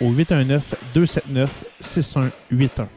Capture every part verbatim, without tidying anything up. au huit un neuf, deux sept neuf, six un huit un.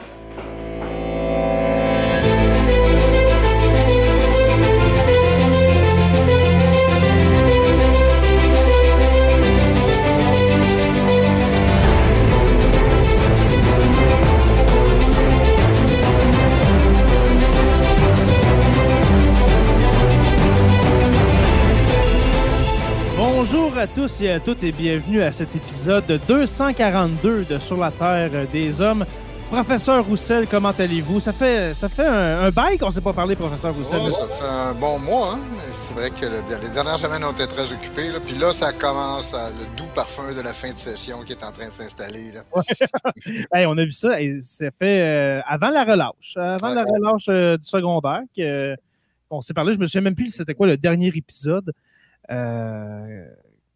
Bonjour à tous et à toutes et bienvenue à cet épisode deux cent quarante-deux de Sur la Terre des Hommes. Professeur Roussel, comment allez-vous? Ça fait, ça fait un, un bail qu'on ne s'est pas parlé, Professeur Roussel. Oh, ça fait un bon mois. Hein? C'est vrai que le, les dernières semaines ont été très occupées. Là. Puis là, ça commence à, le doux parfum de la fin de session qui est en train de s'installer. Là. Ouais. Hey, on a vu ça. Hey, ça fait euh, avant la relâche. Avant ouais, la relâche euh, du secondaire. Que, euh, on s'est parlé. Je me souviens même plus c'était quoi le dernier épisode. Euh,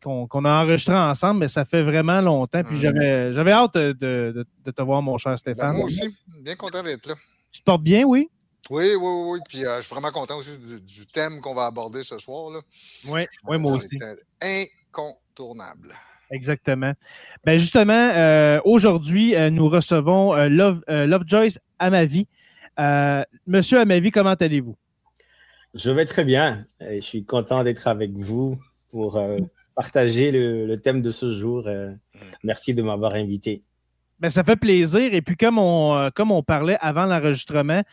qu'on, qu'on a enregistré ensemble, mais ça fait vraiment longtemps. Puis mmh. j'avais, j'avais hâte de, de, de te voir, mon cher Stéphane. Ben, moi aussi, bien content d'être là. Tu te portes bien, oui? Oui, oui, oui. Puis euh, je suis vraiment content aussi du, du thème qu'on va aborder ce soir. Là. Oui, oui, moi aussi. C'est incontournable. Exactement. Ben justement, euh, aujourd'hui, euh, nous recevons euh, Love, euh, Lovejoyce Amavi. Euh, Monsieur Amavi, comment allez-vous? Je vais très bien. Je suis content d'être avec vous pour euh, partager le, le thème de ce jour. Euh, merci de m'avoir invité. Bien, ça fait plaisir. Et puis, comme on, comme on parlait avant l'enregistrement,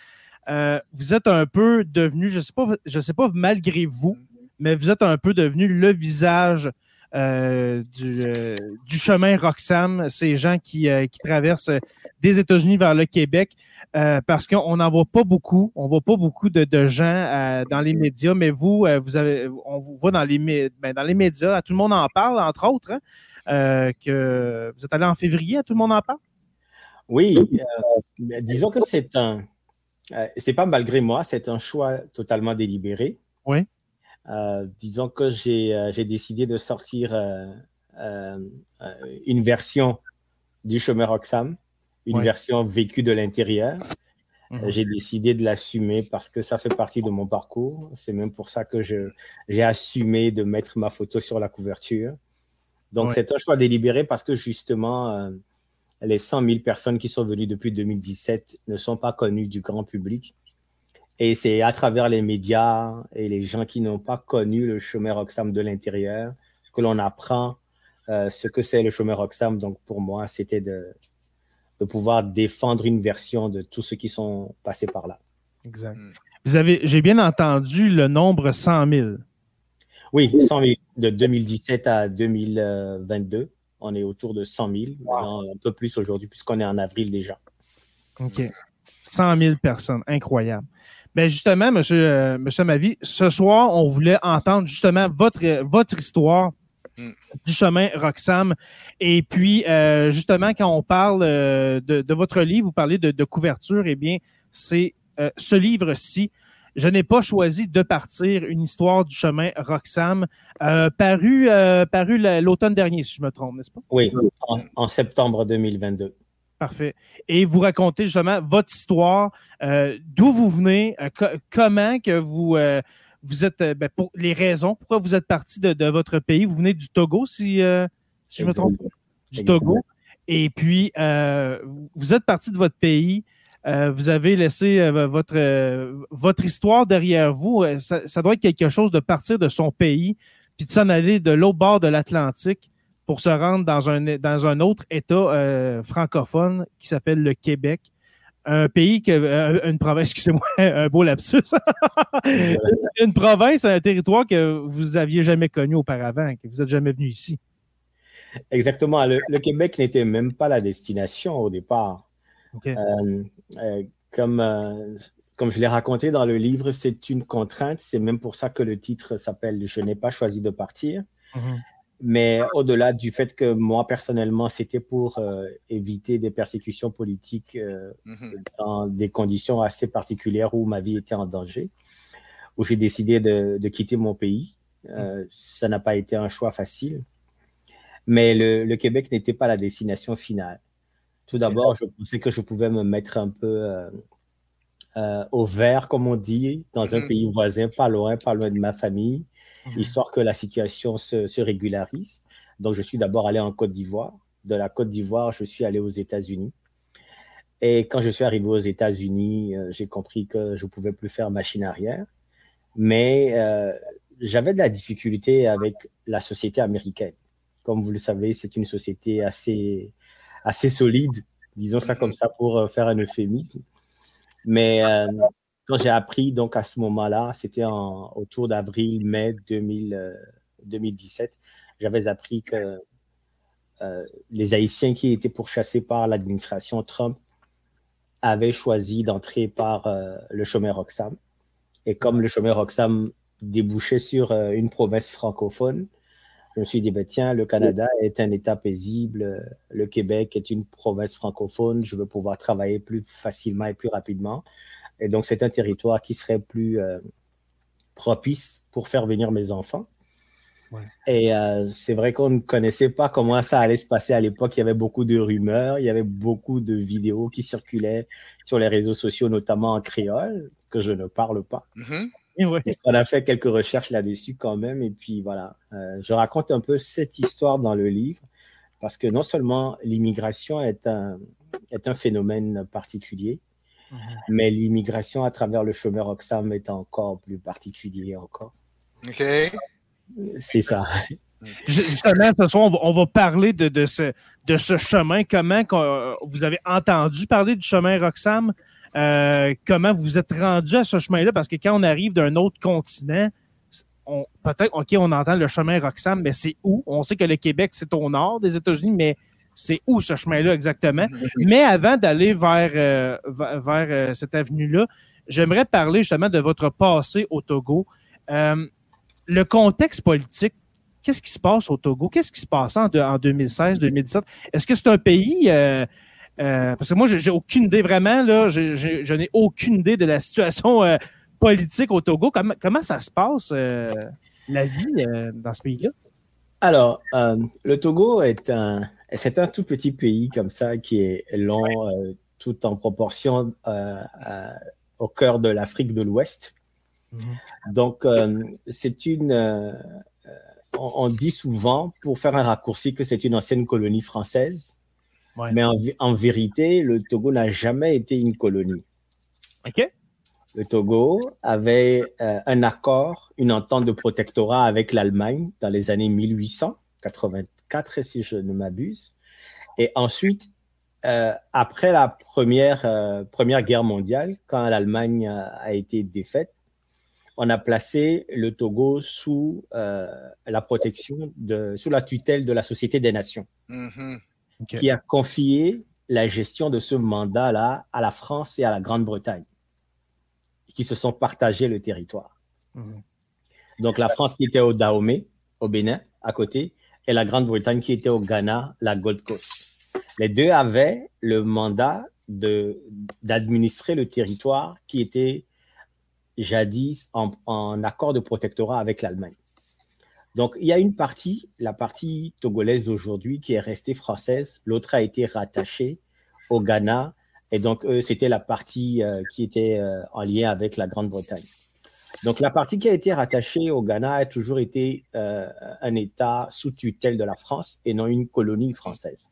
euh, vous êtes un peu devenu, je ne sais pas, je sais pas malgré vous, mais vous êtes un peu devenu le visage euh, du, euh, du chemin Roxham, ces gens qui, euh, qui traversent des États-Unis vers le Québec. Euh, parce qu'on n'en voit pas beaucoup, on ne voit pas beaucoup de, de gens euh, dans les médias, mais vous, euh, vous avez, on vous voit dans les, ben, dans les médias, tout le monde en parle, entre autres, hein, euh, que vous êtes allé en février, tout le monde en parle? Oui, euh, disons que c'est un, euh, c'est pas malgré moi, c'est un choix totalement délibéré. Oui. Euh, disons que j'ai, euh, j'ai décidé de sortir euh, euh, une version du chemin Roxham. Une ouais. version vécue de l'intérieur. Mmh. J'ai décidé de l'assumer parce que ça fait partie de mon parcours. C'est même pour ça que je, j'ai assumé de mettre ma photo sur la couverture. Donc, ouais. c'est un choix délibéré parce que justement, euh, les cent mille personnes qui sont venues depuis deux mille dix-sept ne sont pas connues du grand public. Et c'est à travers les médias et les gens qui n'ont pas connu le chemin Roxham de l'intérieur que l'on apprend euh, ce que c'est le chemin Roxham. Donc, pour moi, c'était de... de pouvoir défendre une version de tous ceux qui sont passés par là. Exact. Vous avez, j'ai bien entendu le nombre cent mille. Oui, cent mille. De deux mille dix-sept à deux mille vingt-deux, on est autour de cent mille. Wow. Un peu plus aujourd'hui puisqu'on est en avril déjà. OK. cent mille personnes. Incroyable. Bien, justement, M. Monsieur, euh, monsieur Amavi, ce soir, on voulait entendre justement votre, votre histoire du chemin Roxham. Et puis, euh, justement, quand on parle euh, de, de votre livre, vous parlez de, de couverture, eh bien, c'est euh, ce livre-ci. Je n'ai pas choisi de partir, une histoire du chemin Roxham, euh, paru, euh, paru l'automne dernier, si je me trompe, n'est-ce pas? Oui, en, en septembre deux mille vingt-deux. Parfait. Et vous racontez justement votre histoire, euh, d'où vous venez, euh, co- comment que vous, euh, vous êtes, euh, ben, pour les raisons, pourquoi vous êtes parti de, de votre pays. Vous venez du Togo, si, euh, si je me trompe pas. Du Togo. Et puis, euh, vous êtes parti de votre pays, euh, vous avez laissé euh, votre, euh, votre histoire derrière vous. Euh, ça, ça doit être quelque chose de partir de son pays puis de s'en aller de l'autre bord de l'Atlantique pour se rendre dans un, dans un autre État euh, francophone qui s'appelle le Québec. Un pays, que, euh, une province, excusez-moi, un beau lapsus. Une province, un territoire que vous n'aviez jamais connu auparavant, que vous n'êtes jamais venu ici. Exactement. Le, le Québec n'était même pas la destination au départ. Okay. Euh, euh, comme, euh, comme je l'ai raconté dans le livre, c'est une contrainte. C'est même pour ça que le titre s'appelle « Je n'ai pas choisi de partir ». Mm-hmm. Mais au-delà du fait que moi, personnellement, c'était pour euh, éviter des persécutions politiques euh, mm-hmm. dans des conditions assez particulières où ma vie était en danger, où j'ai décidé de, de quitter mon pays. Euh, mm-hmm. Ça n'a pas été un choix facile. Mais le, le Québec n'était pas la destination finale. Tout d'abord, je pensais que je pouvais me mettre un peu euh, euh, au vert, comme on dit, dans mm-hmm. un pays voisin, pas loin, pas loin de ma famille, mm-hmm. histoire que la situation se, se régularise. Donc, je suis d'abord allé en Côte d'Ivoire. De la Côte d'Ivoire, je suis allé aux États-Unis. Et quand je suis arrivé aux États-Unis, euh, j'ai compris que je ne pouvais plus faire machine arrière. Mais euh, j'avais de la difficulté avec la société américaine. Comme vous le savez, c'est une société assez, assez solide, disons ça comme ça pour faire un euphémisme. Mais euh, quand j'ai appris, donc à ce moment-là, c'était en, autour d'avril, mai deux mille, euh, deux mille dix-sept, j'avais appris que euh, les Haïtiens qui étaient pourchassés par l'administration Trump avaient choisi d'entrer par euh, le chemin Roxham. Et comme le chemin Roxham débouchait sur euh, une province francophone, je me suis dit, ben tiens, le Canada est un État paisible, le Québec est une province francophone, je veux pouvoir travailler plus facilement et plus rapidement. Et donc, c'est un territoire qui serait plus euh, propice pour faire venir mes enfants. Ouais. Et euh, c'est vrai qu'on ne connaissait pas comment ça allait se passer à l'époque. Il y avait beaucoup de rumeurs, il y avait beaucoup de vidéos qui circulaient sur les réseaux sociaux, notamment en créole, que je ne parle pas. Mm-hmm. Ouais. On a fait quelques recherches là-dessus quand même et puis voilà, euh, je raconte un peu cette histoire dans le livre parce que non seulement l'immigration est un, est un phénomène particulier, ouais. mais l'immigration à travers le chemin Roxham est encore plus particulier encore. OK. C'est ça. Justement, ce soir, on va, on va parler de, de, ce, de ce chemin. Comment vous avez entendu parler du chemin Roxham? Euh, comment vous vous êtes rendu à ce chemin-là? Parce que quand on arrive d'un autre continent, on, peut-être, OK, on entend le chemin Roxham, mais c'est où? On sait que le Québec, c'est au nord des États-Unis, mais c'est où ce chemin-là exactement? Mais avant d'aller vers, euh, vers, vers euh, cette avenue-là, j'aimerais parler justement de votre passé au Togo. Euh, le contexte politique, qu'est-ce qui se passe au Togo? Qu'est-ce qui se passe en, en deux mille seize, deux mille dix-sept? Est-ce que c'est un pays... Euh, Euh, parce que moi, j'ai, j'ai aucune idée vraiment, là, j'ai, j'ai, je n'ai aucune idée de la situation euh, politique au Togo. Comment, comment ça se passe, euh, la vie euh, dans ce pays-là? Alors, euh, le Togo est un, c'est un tout petit pays comme ça qui est long, euh, tout en proportion euh, euh, au cœur de l'Afrique de l'Ouest. Mmh. Donc, euh, c'est une... Euh, on, on dit souvent, pour faire un raccourci, que c'est une ancienne colonie française. Ouais. Mais en, en vérité, le Togo n'a jamais été une colonie. OK. Le Togo avait euh, un accord, une entente de protectorat avec l'Allemagne dans les années mille huit cent quatre-vingt-quatre, si je ne m'abuse. Et ensuite, euh, après la première, euh, première guerre mondiale, quand l'Allemagne a été défaite, on a placé le Togo sous euh, la protection, de, sous la tutelle de la Société des Nations. Mm-hmm. Okay. Qui a confié la gestion de ce mandat-là à la France et à la Grande-Bretagne, qui se sont partagés le territoire. Mmh. Donc, la France qui était au Dahomey, au Bénin, à côté, et la Grande-Bretagne qui était au Ghana, la Gold Coast. Les deux avaient le mandat de, d'administrer le territoire qui était jadis en, en accord de protectorat avec l'Allemagne. Donc, il y a une partie, la partie togolaise d'aujourd'hui, qui est restée française. L'autre a été rattachée au Ghana. Et donc, eux, c'était la partie euh, qui était euh, en lien avec la Grande-Bretagne. Donc, la partie qui a été rattachée au Ghana a toujours été euh, un État sous tutelle de la France et non une colonie française.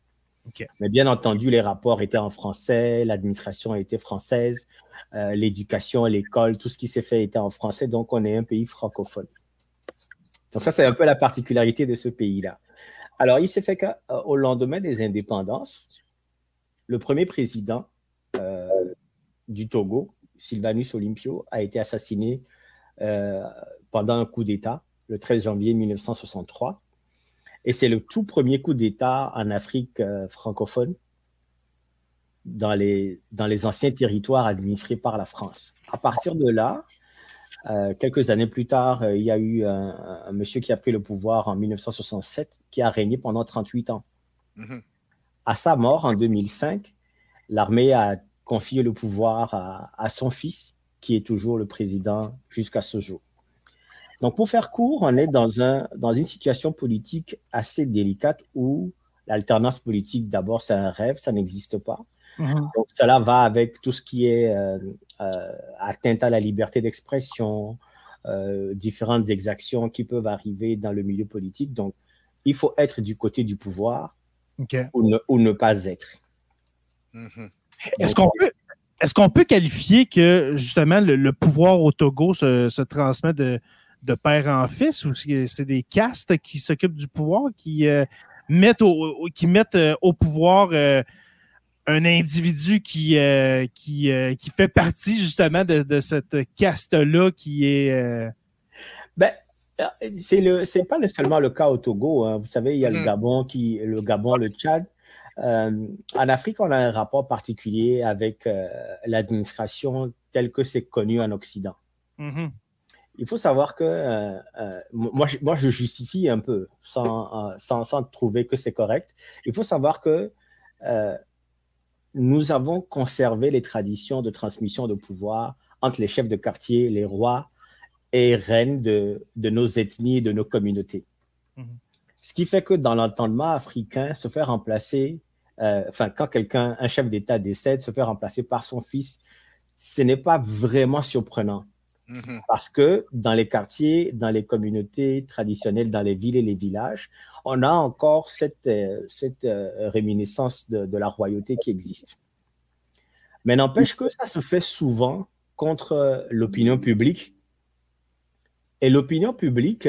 Okay. Mais bien entendu, les rapports étaient en français, l'administration était française, euh, l'éducation, l'école, tout ce qui s'est fait était en français. Donc, on est un pays francophone. Donc, ça, c'est un peu la particularité de ce pays-là. Alors, il s'est fait qu'au lendemain des indépendances, le premier président euh, du Togo, Sylvanus Olympio, a été assassiné euh, pendant un coup d'État le treize janvier mille neuf cent soixante-trois. Et c'est le tout premier coup d'État en Afrique euh, francophone dans les, dans les anciens territoires administrés par la France. À partir de là, Euh, quelques années plus tard, euh, il y a eu un, un monsieur qui a pris le pouvoir en mille neuf cent soixante-sept, qui a régné pendant trente-huit ans. Mmh. À sa mort, en deux mille cinq, l'armée a confié le pouvoir à, à son fils, qui est toujours le président jusqu'à ce jour. Donc, pour faire court, on est dans, un, dans une situation politique assez délicate où l'alternance politique, d'abord, c'est un rêve, ça n'existe pas. Mmh. Donc, cela va avec tout ce qui est euh, euh, atteinte à la liberté d'expression, euh, différentes exactions qui peuvent arriver dans le milieu politique. Donc, il faut être du côté du pouvoir okay. ou, ne, ou ne pas être. Mmh. Est-ce, donc, qu'on peut, est-ce qu'on peut qualifier que, justement, le, le pouvoir au Togo se, se transmet de, de père en fils, ou c'est des castes qui s'occupent du pouvoir, qui euh, mettent au, qui mettent, euh, au pouvoir... Euh, un individu qui, euh, qui, euh, qui fait partie justement de, de cette caste-là qui est… Euh... Ben, c'est le, c'est pas seulement le cas au Togo. Hein. Vous savez, il y a mmh. le Gabon, qui, le Gabon, le Tchad. Euh, en Afrique, on a un rapport particulier avec euh, l'administration telle que c'est connu en Occident. Mmh. Il faut savoir que… Euh, euh, moi, je, moi, je justifie un peu sans, euh, sans, sans trouver que c'est correct. Il faut savoir que… Euh, nous avons conservé les traditions de transmission de pouvoir entre les chefs de quartier, les rois et reines de, de nos ethnies et de nos communautés. Mmh. Ce qui fait que dans l'entendement africain, se faire remplacer, euh, enfin, quand quelqu'un, un chef d'État décède, se faire remplacer par son fils, ce n'est pas vraiment surprenant. Mmh. Parce que dans les quartiers, dans les communautés traditionnelles, dans les villes et les villages, on a encore cette, cette réminiscence de, de la royauté qui existe. Mais n'empêche que ça se fait souvent contre l'opinion publique. Et l'opinion publique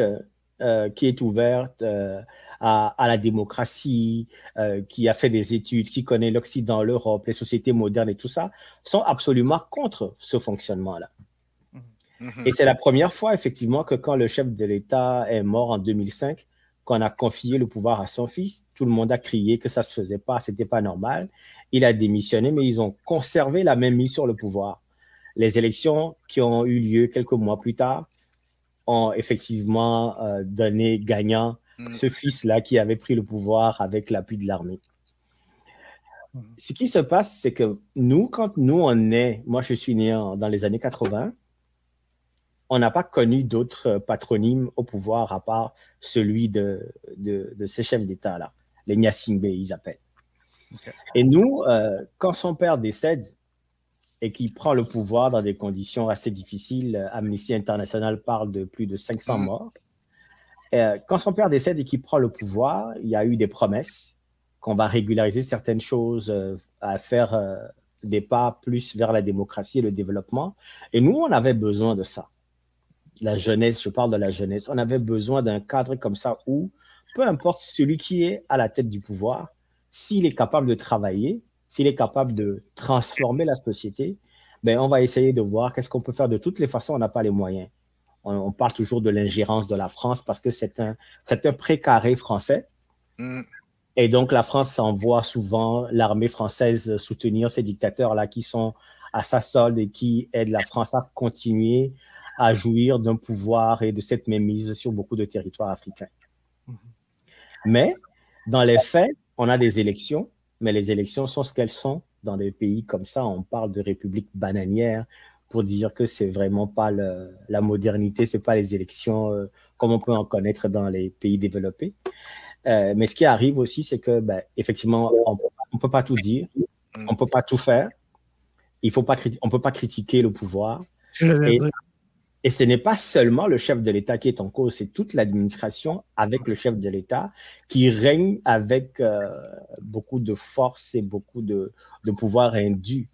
euh, qui est ouverte euh, à, à la démocratie, euh, qui a fait des études, qui connaît l'Occident, l'Europe, les sociétés modernes et tout ça, sont absolument contre ce fonctionnement-là. Et c'est la première fois, effectivement, que quand le chef de l'État est mort en deux mille cinq, qu'on a confié le pouvoir à son fils, tout le monde a crié que ça ne se faisait pas, ce n'était pas normal. Il a démissionné, mais ils ont conservé la même mise sur le pouvoir. Les élections qui ont eu lieu quelques mois plus tard ont effectivement euh, donné gagnant mmh. ce fils-là qui avait pris le pouvoir avec l'appui de l'armée. Mmh. Ce qui se passe, c'est que nous, quand nous on est, moi je suis né en, dans les années quatre-vingts, on n'a pas connu d'autres patronymes au pouvoir à part celui de, de, de ces chefs d'État-là, les Gnassingbé, ils appellent. Okay. Et nous, euh, quand son père décède et qu'il prend le pouvoir dans des conditions assez difficiles, Amnesty International parle de plus de cinq cents mmh. morts, euh, quand son père décède et qu'il prend le pouvoir, il y a eu des promesses qu'on va régulariser certaines choses, euh, à faire euh, des pas plus vers la démocratie et le développement. Et nous, on avait besoin de ça. La jeunesse, je parle de la jeunesse, on avait besoin d'un cadre comme ça où, peu importe celui qui est à la tête du pouvoir, s'il est capable de travailler, s'il est capable de transformer la société, ben on va essayer de voir qu'est-ce qu'on peut faire. De toutes les façons, on n'a pas les moyens. On, on parle toujours de l'ingérence de la France parce que c'est un, c'est un pré-carré français. Mmh. Et donc, la France envoie souvent l'armée française soutenir ces dictateurs-là qui sont à sa solde et qui aident la France à continuer à jouir d'un pouvoir et de cette mainmise sur beaucoup de territoires africains. Mais dans les faits, on a des élections, mais les élections sont ce qu'elles sont. Dans des pays comme ça, on parle de république bananière pour dire que c'est vraiment pas le, la modernité, c'est pas les élections euh, comme on peut en connaître dans les pays développés. Euh, mais ce qui arrive aussi, c'est que, ben, effectivement, on ne peut pas tout dire. Mmh. On ne peut pas tout faire. Il faut pas criti- on ne peut pas critiquer le pouvoir. Et, et ce n'est pas seulement le chef de l'État qui est en cause, c'est toute l'administration avec le chef de l'État qui règne avec euh, beaucoup de force et beaucoup de, de pouvoir indu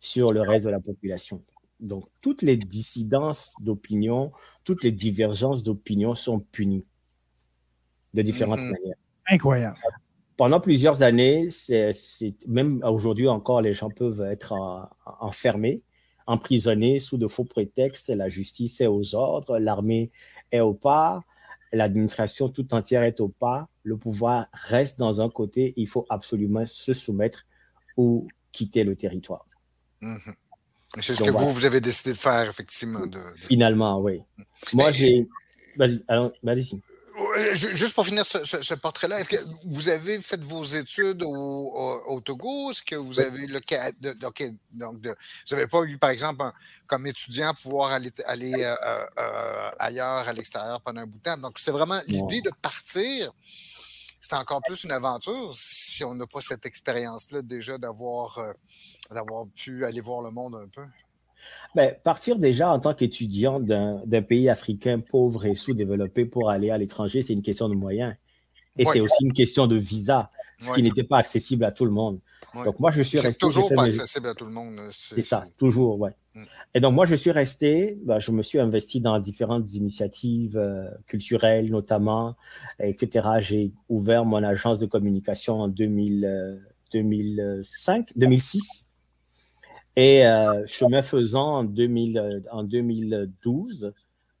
sur le reste de la population. Donc, toutes les dissidences d'opinion, toutes les divergences d'opinion sont punies de différentes mmh. manières. Incroyable. Pendant plusieurs années, c'est, c'est, même aujourd'hui encore, les gens peuvent être en, enfermés, emprisonnés sous de faux prétextes. La justice est aux ordres, l'armée est au pas, l'administration toute entière est au pas, le pouvoir reste dans un côté, il faut absolument se soumettre ou quitter le territoire. Mmh. C'est ce Donc, que voilà. vous, vous avez décidé de faire, effectivement. De, de... Finalement, oui. Moi, Et... j'ai... Vas-y, alors, allez-y. Juste pour finir ce, ce, ce portrait-là, est-ce que vous avez fait vos études au, au, au Togo? Est-ce que vous avez le cas de, de, okay, donc de, vous n'avez pas eu, par exemple, un, comme étudiant, pouvoir aller, aller euh, euh, ailleurs, à l'extérieur pendant un bout de temps? Donc, c'est vraiment l'idée de partir. C'est encore plus une aventure si on n'a pas cette expérience-là déjà d'avoir, euh, d'avoir pu aller voir le monde un peu. Ben, partir déjà en tant qu'étudiant d'un, d'un pays africain pauvre et sous-développé pour aller à l'étranger, c'est une question de moyens. Et oui. c'est aussi une question de visa, ce oui. qui n'était pas accessible à tout le monde. Oui. Donc moi, je suis c'est resté… C'est toujours pas mes... accessible à tout le monde. C'est, c'est ça, c'est... toujours, oui. Mm. Et donc moi, je suis resté, ben, je me suis investi dans différentes initiatives euh, culturelles notamment, et cetera. J'ai ouvert mon agence de communication en deux mille, euh, deux mille cinq, deux mille six. Et euh, chemin faisant, en, deux mille, euh, en deux mille douze,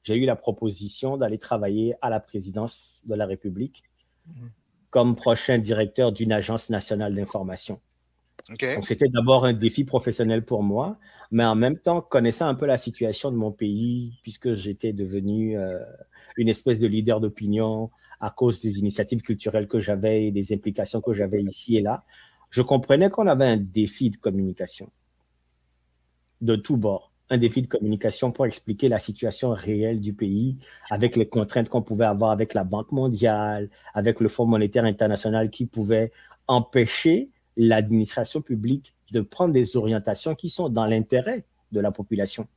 j'ai eu la proposition d'aller travailler à la présidence de la République mmh. comme prochain directeur d'une agence nationale d'information. Okay. Donc, c'était d'abord un défi professionnel pour moi, mais en même temps, connaissant un peu la situation de mon pays, puisque j'étais devenu euh, une espèce de leader d'opinion à cause des initiatives culturelles que j'avais et des implications que j'avais ici et là, je comprenais qu'on avait un défi de communication. De tous bords, un défi de communication pour expliquer la situation réelle du pays avec les contraintes qu'on pouvait avoir avec la Banque mondiale, avec le Fonds monétaire international qui pouvait empêcher l'administration publique de prendre des orientations qui sont dans l'intérêt de la population.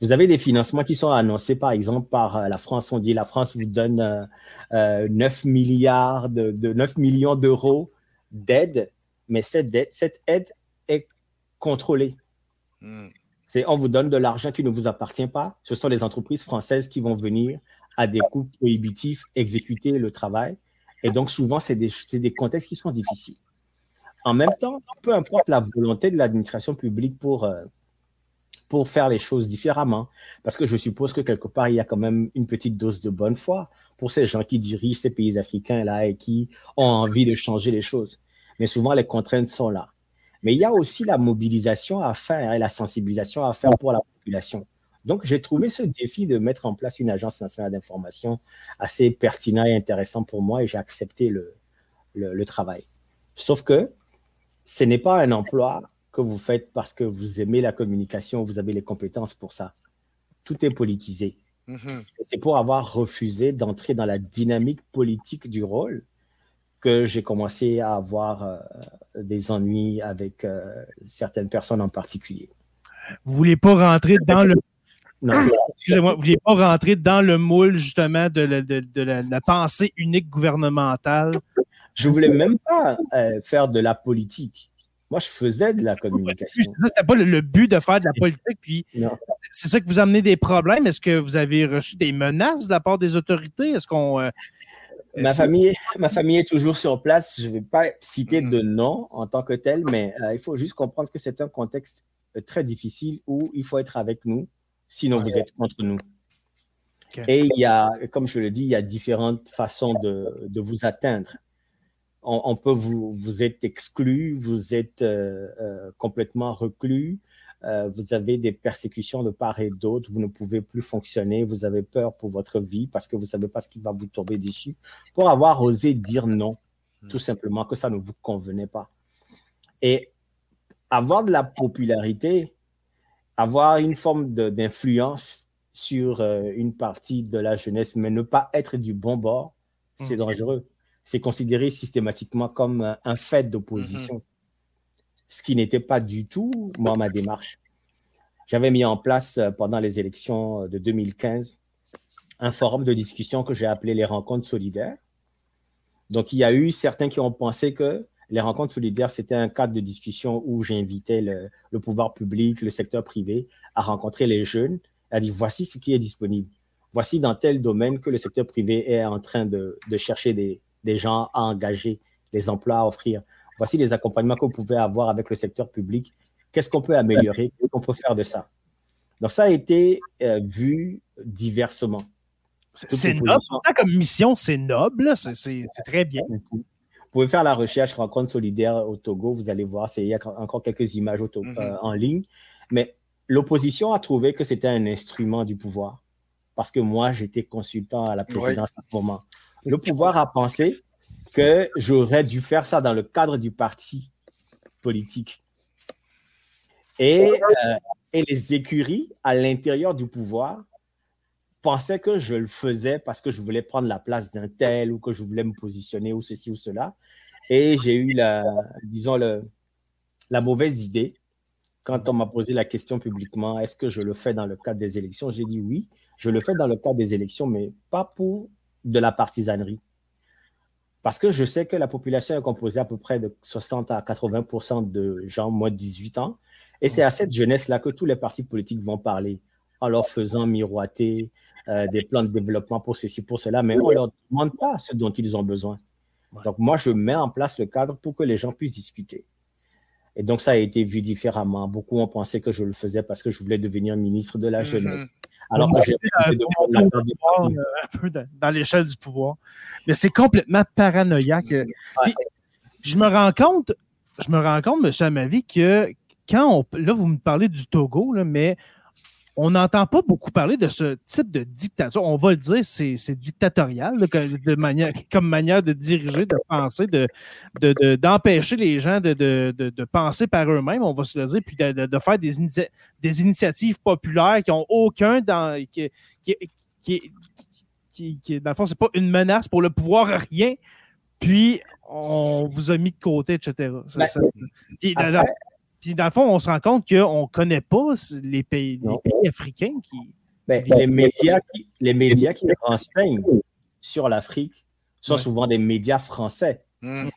Vous avez des financements qui sont annoncés, par exemple, par la France. On dit la France vous donne euh, neuf milliards de, de neuf millions d'euros d'aide, mais cette, dette, cette aide est contrôlée. C'est on vous donne de l'argent qui ne vous appartient pas. Ce sont les entreprises françaises qui vont venir à des coûts prohibitifs exécuter le travail. Et donc, souvent, c'est des, c'est des contextes qui sont difficiles. En même temps, peu importe la volonté de l'administration publique pour, euh, pour faire les choses différemment, parce que je suppose que quelque part, il y a quand même une petite dose de bonne foi pour ces gens qui dirigent ces pays africains-là et qui ont envie de changer les choses. Mais souvent, les contraintes sont là. Mais il y a aussi la mobilisation à faire et la sensibilisation à faire pour la population. Donc, j'ai trouvé ce défi de mettre en place une agence nationale d'information assez pertinent et intéressant pour moi et j'ai accepté le, le, le travail. Sauf que ce n'est pas un emploi que vous faites parce que vous aimez la communication, vous avez les compétences pour ça. Tout est politisé. Mm-hmm. C'est pour avoir refusé d'entrer dans la dynamique politique du rôle que j'ai commencé à avoir euh, des ennuis avec euh, certaines personnes en particulier. Vous ne voulez pas rentrer dans le... Non. Excusez-moi, vous voulez pas rentrer dans le moule, justement, de la, de, de la, de la pensée unique gouvernementale? Je ne voulais même pas euh, faire de la politique. Moi, je faisais de la communication. Ce n'était pas le, le but de faire de la politique. Puis non. C'est ça que vous amenez des problèmes. Est-ce que vous avez reçu des menaces de la part des autorités? Est-ce qu'on... Euh, Ma famille, ma famille est toujours sur place. Je ne vais pas citer de nom en tant que tel, mais euh, il faut juste comprendre que c'est un contexte très difficile où il faut être avec nous, sinon vous êtes contre nous. Okay. Et il y a, comme je le dis, il y a différentes façons de, de vous atteindre. On, on peut vous, vous êtes exclu, vous êtes euh, euh, complètement reclus, euh, vous avez des persécutions de part et d'autre, vous ne pouvez plus fonctionner, vous avez peur pour votre vie parce que vous ne savez pas ce qui va vous tomber dessus, pour avoir osé dire non, tout simplement, que ça ne vous convenait pas. Et avoir de la popularité, avoir une forme de, d'influence sur euh, une partie de la jeunesse, mais ne pas être du bon bord, c'est okay. dangereux. C'est considéré systématiquement comme un fait d'opposition. Mm-hmm. ce qui n'était pas du tout moi ma démarche. J'avais mis en place pendant les élections de deux mille quinze un forum de discussion que j'ai appelé les Rencontres Solidaires. Donc, il y a eu certains qui ont pensé que les Rencontres Solidaires, c'était un cadre de discussion où j'invitais le, le pouvoir public, le secteur privé à rencontrer les jeunes, à dire voici ce qui est disponible. Voici dans tel domaine que le secteur privé est en train de, de chercher des, des gens à engager, des emplois à offrir. Voici les accompagnements qu'on pouvait avoir avec le secteur public. Qu'est-ce qu'on peut améliorer? Qu'est-ce qu'on peut faire de ça? Donc, ça a été euh, vu diversement. C'est, c'est noble. Ça, comme mission, c'est noble. C'est, c'est, c'est très bien. Vous pouvez faire la recherche Rencontres solidaires au Togo. Vous allez voir, c'est, il y a encore quelques images au Togo, mm-hmm. euh, en ligne. Mais l'opposition a trouvé que c'était un instrument du pouvoir parce que moi, j'étais consultant à la présidence oui. à ce moment. Le pouvoir a pensé que j'aurais dû faire ça dans le cadre du parti politique. Et, euh, et les écuries à l'intérieur du pouvoir pensaient que je le faisais parce que je voulais prendre la place d'un tel ou que je voulais me positionner ou ceci ou cela. Et j'ai eu, la, disons, le, la mauvaise idée quand on m'a posé la question publiquement, est-ce que je le fais dans le cadre des élections? J'ai dit oui, je le fais dans le cadre des élections, mais pas pour de la partisanerie. Parce que je sais que la population est composée à peu près de soixante à quatre-vingts pour cent de gens moins de dix-huit ans. Et c'est à cette jeunesse-là que tous les partis politiques vont parler en leur faisant miroiter euh, des plans de développement pour ceci, pour cela. Mais on ne leur demande pas ce dont ils ont besoin. Donc, moi, je mets en place le cadre pour que les gens puissent discuter. Et donc, ça a été vu différemment. Beaucoup ont pensé que je le faisais parce que je voulais devenir ministre de la jeunesse. Mm-hmm. Alors que j'ai un, de la pouvoir, du pouvoir. un peu dans, dans l'échelle du pouvoir. Mais c'est complètement paranoïaque. Ouais. Puis, je me rends compte, je me rends compte, M. Amavi, que quand on, là, vous me parlez du Togo, là, mais on n'entend pas beaucoup parler de ce type de dictature. On va le dire, c'est, c'est dictatorial là, comme, de manière, comme manière de diriger, de penser, de, de, de, d'empêcher les gens de, de, de, de penser par eux-mêmes, on va se le dire, puis de, de, de faire des, initia- des initiatives populaires qui n'ont aucun dans... Qui, qui, qui, qui, qui, dans le fond, c'est pas une menace pour le pouvoir, rien. Puis, on vous a mis de côté, et cetera. C'est ben, ça. Et, après, dans, Puis, dans le fond, on se rend compte qu'on ne connaît pas les pays, les pays africains qui... Ben, les médias qui, les médias qui renseignent sur l'Afrique sont ouais. souvent des médias français mmh.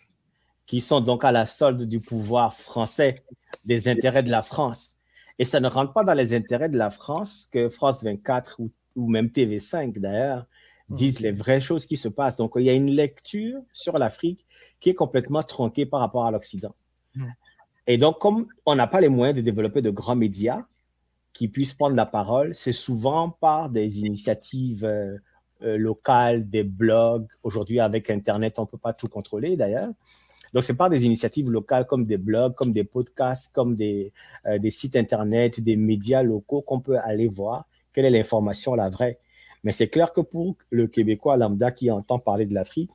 qui sont donc à la solde du pouvoir français, des intérêts de la France. Et ça ne rentre pas dans les intérêts de la France que France vingt-quatre ou, ou même T V cinq, d'ailleurs, disent mmh. les vraies choses qui se passent. Donc, il y a une lecture sur l'Afrique qui est complètement tronquée par rapport à l'Occident. Mmh. Et donc, comme on n'a pas les moyens de développer de grands médias qui puissent prendre la parole, c'est souvent par des initiatives euh, euh, locales, des blogs. Aujourd'hui, avec Internet, on ne peut pas tout contrôler, d'ailleurs. Donc, c'est par des initiatives locales comme des blogs, comme des podcasts, comme des, euh, des sites Internet, des médias locaux qu'on peut aller voir quelle est l'information, la vraie. Mais c'est clair que pour le Québécois lambda qui entend parler de l'Afrique,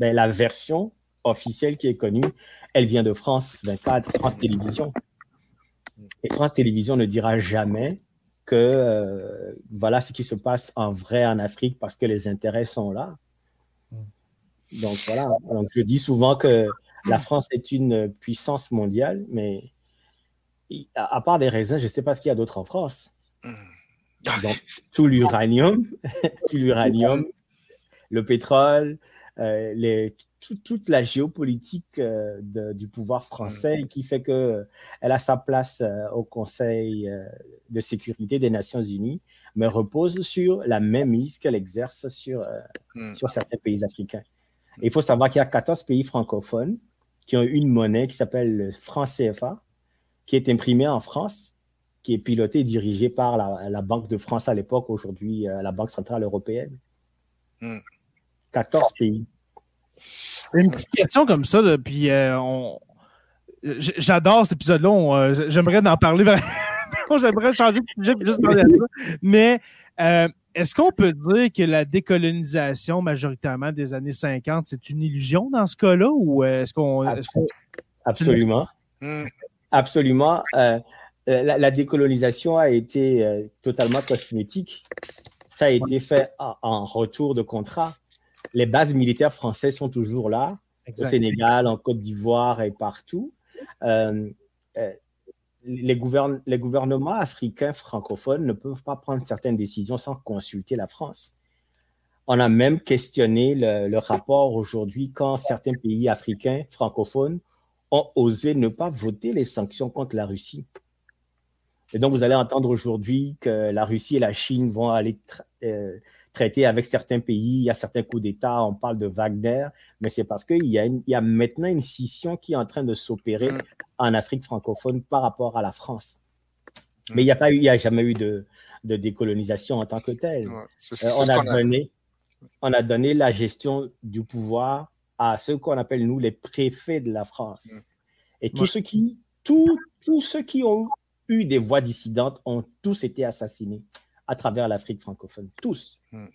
ben, la version officielle qui est connue, elle vient de France vingt-quatre, France Télévisions. Et France Télévisions ne dira jamais que euh, voilà ce qui se passe en vrai en Afrique parce que les intérêts sont là. Donc voilà, donc, je dis souvent que la France est une puissance mondiale, mais à, à part les raisins, je ne sais pas ce qu'il y a d'autre en France. Donc tout l'uranium, tout l'uranium, le pétrole, euh, les... toute la géopolitique euh, de, du pouvoir français qui fait qu'elle euh, a sa place euh, au Conseil euh, de sécurité des Nations Unies, mais repose sur la mainmise qu'elle exerce sur, euh, mm. sur certains pays africains. Et il faut savoir qu'il y a quatorze pays francophones qui ont une monnaie qui s'appelle le franc C F A, qui est imprimée en France, qui est pilotée et dirigée par la, la Banque de France à l'époque, aujourd'hui euh, la Banque centrale européenne. Mm. quatorze pays. Une petite question comme ça, là, puis euh, on... j'adore cet épisode-là. On, euh, j'aimerais en parler. J'aimerais changer de sujet juste parler de ça. Mais euh, est-ce qu'on peut dire que la décolonisation majoritairement des années cinquante, c'est une illusion dans ce cas-là? Ou est-ce qu'on. Est-ce qu'on... Absolument. Absolument. Euh, la, la décolonisation a été euh, totalement cosmétique. Ça a été fait en, en retour de contrat. Les bases militaires françaises sont toujours là, exactement. Au Sénégal, en Côte d'Ivoire et partout. euh, euh, les, gouvern- les gouvernements africains francophones ne peuvent pas prendre certaines décisions sans consulter la France. On a même questionné le, le rapport aujourd'hui quand certains pays africains francophones ont osé ne pas voter les sanctions contre la Russie. Et donc, vous allez entendre aujourd'hui que la Russie et la Chine vont aller tra- euh, traiter avec certains pays. Il y a certains coups d'État, on parle de Wagner, mais c'est parce qu'il y a, une, il y a maintenant une scission qui est en train de s'opérer en Afrique francophone par rapport à la France. Mais il n'y a, pas eu, il y a jamais eu de, de décolonisation en tant que telle. Ouais, c'est, c'est, euh, on, c'est a donné, on a donné la gestion du pouvoir à ceux qu'on appelle, nous, les préfets de la France. Ouais. Et tous, ouais. ceux qui, tous, tous ceux qui ont eu des voix dissidentes ont tous été assassinés à travers l'Afrique francophone. Tous. Ouais.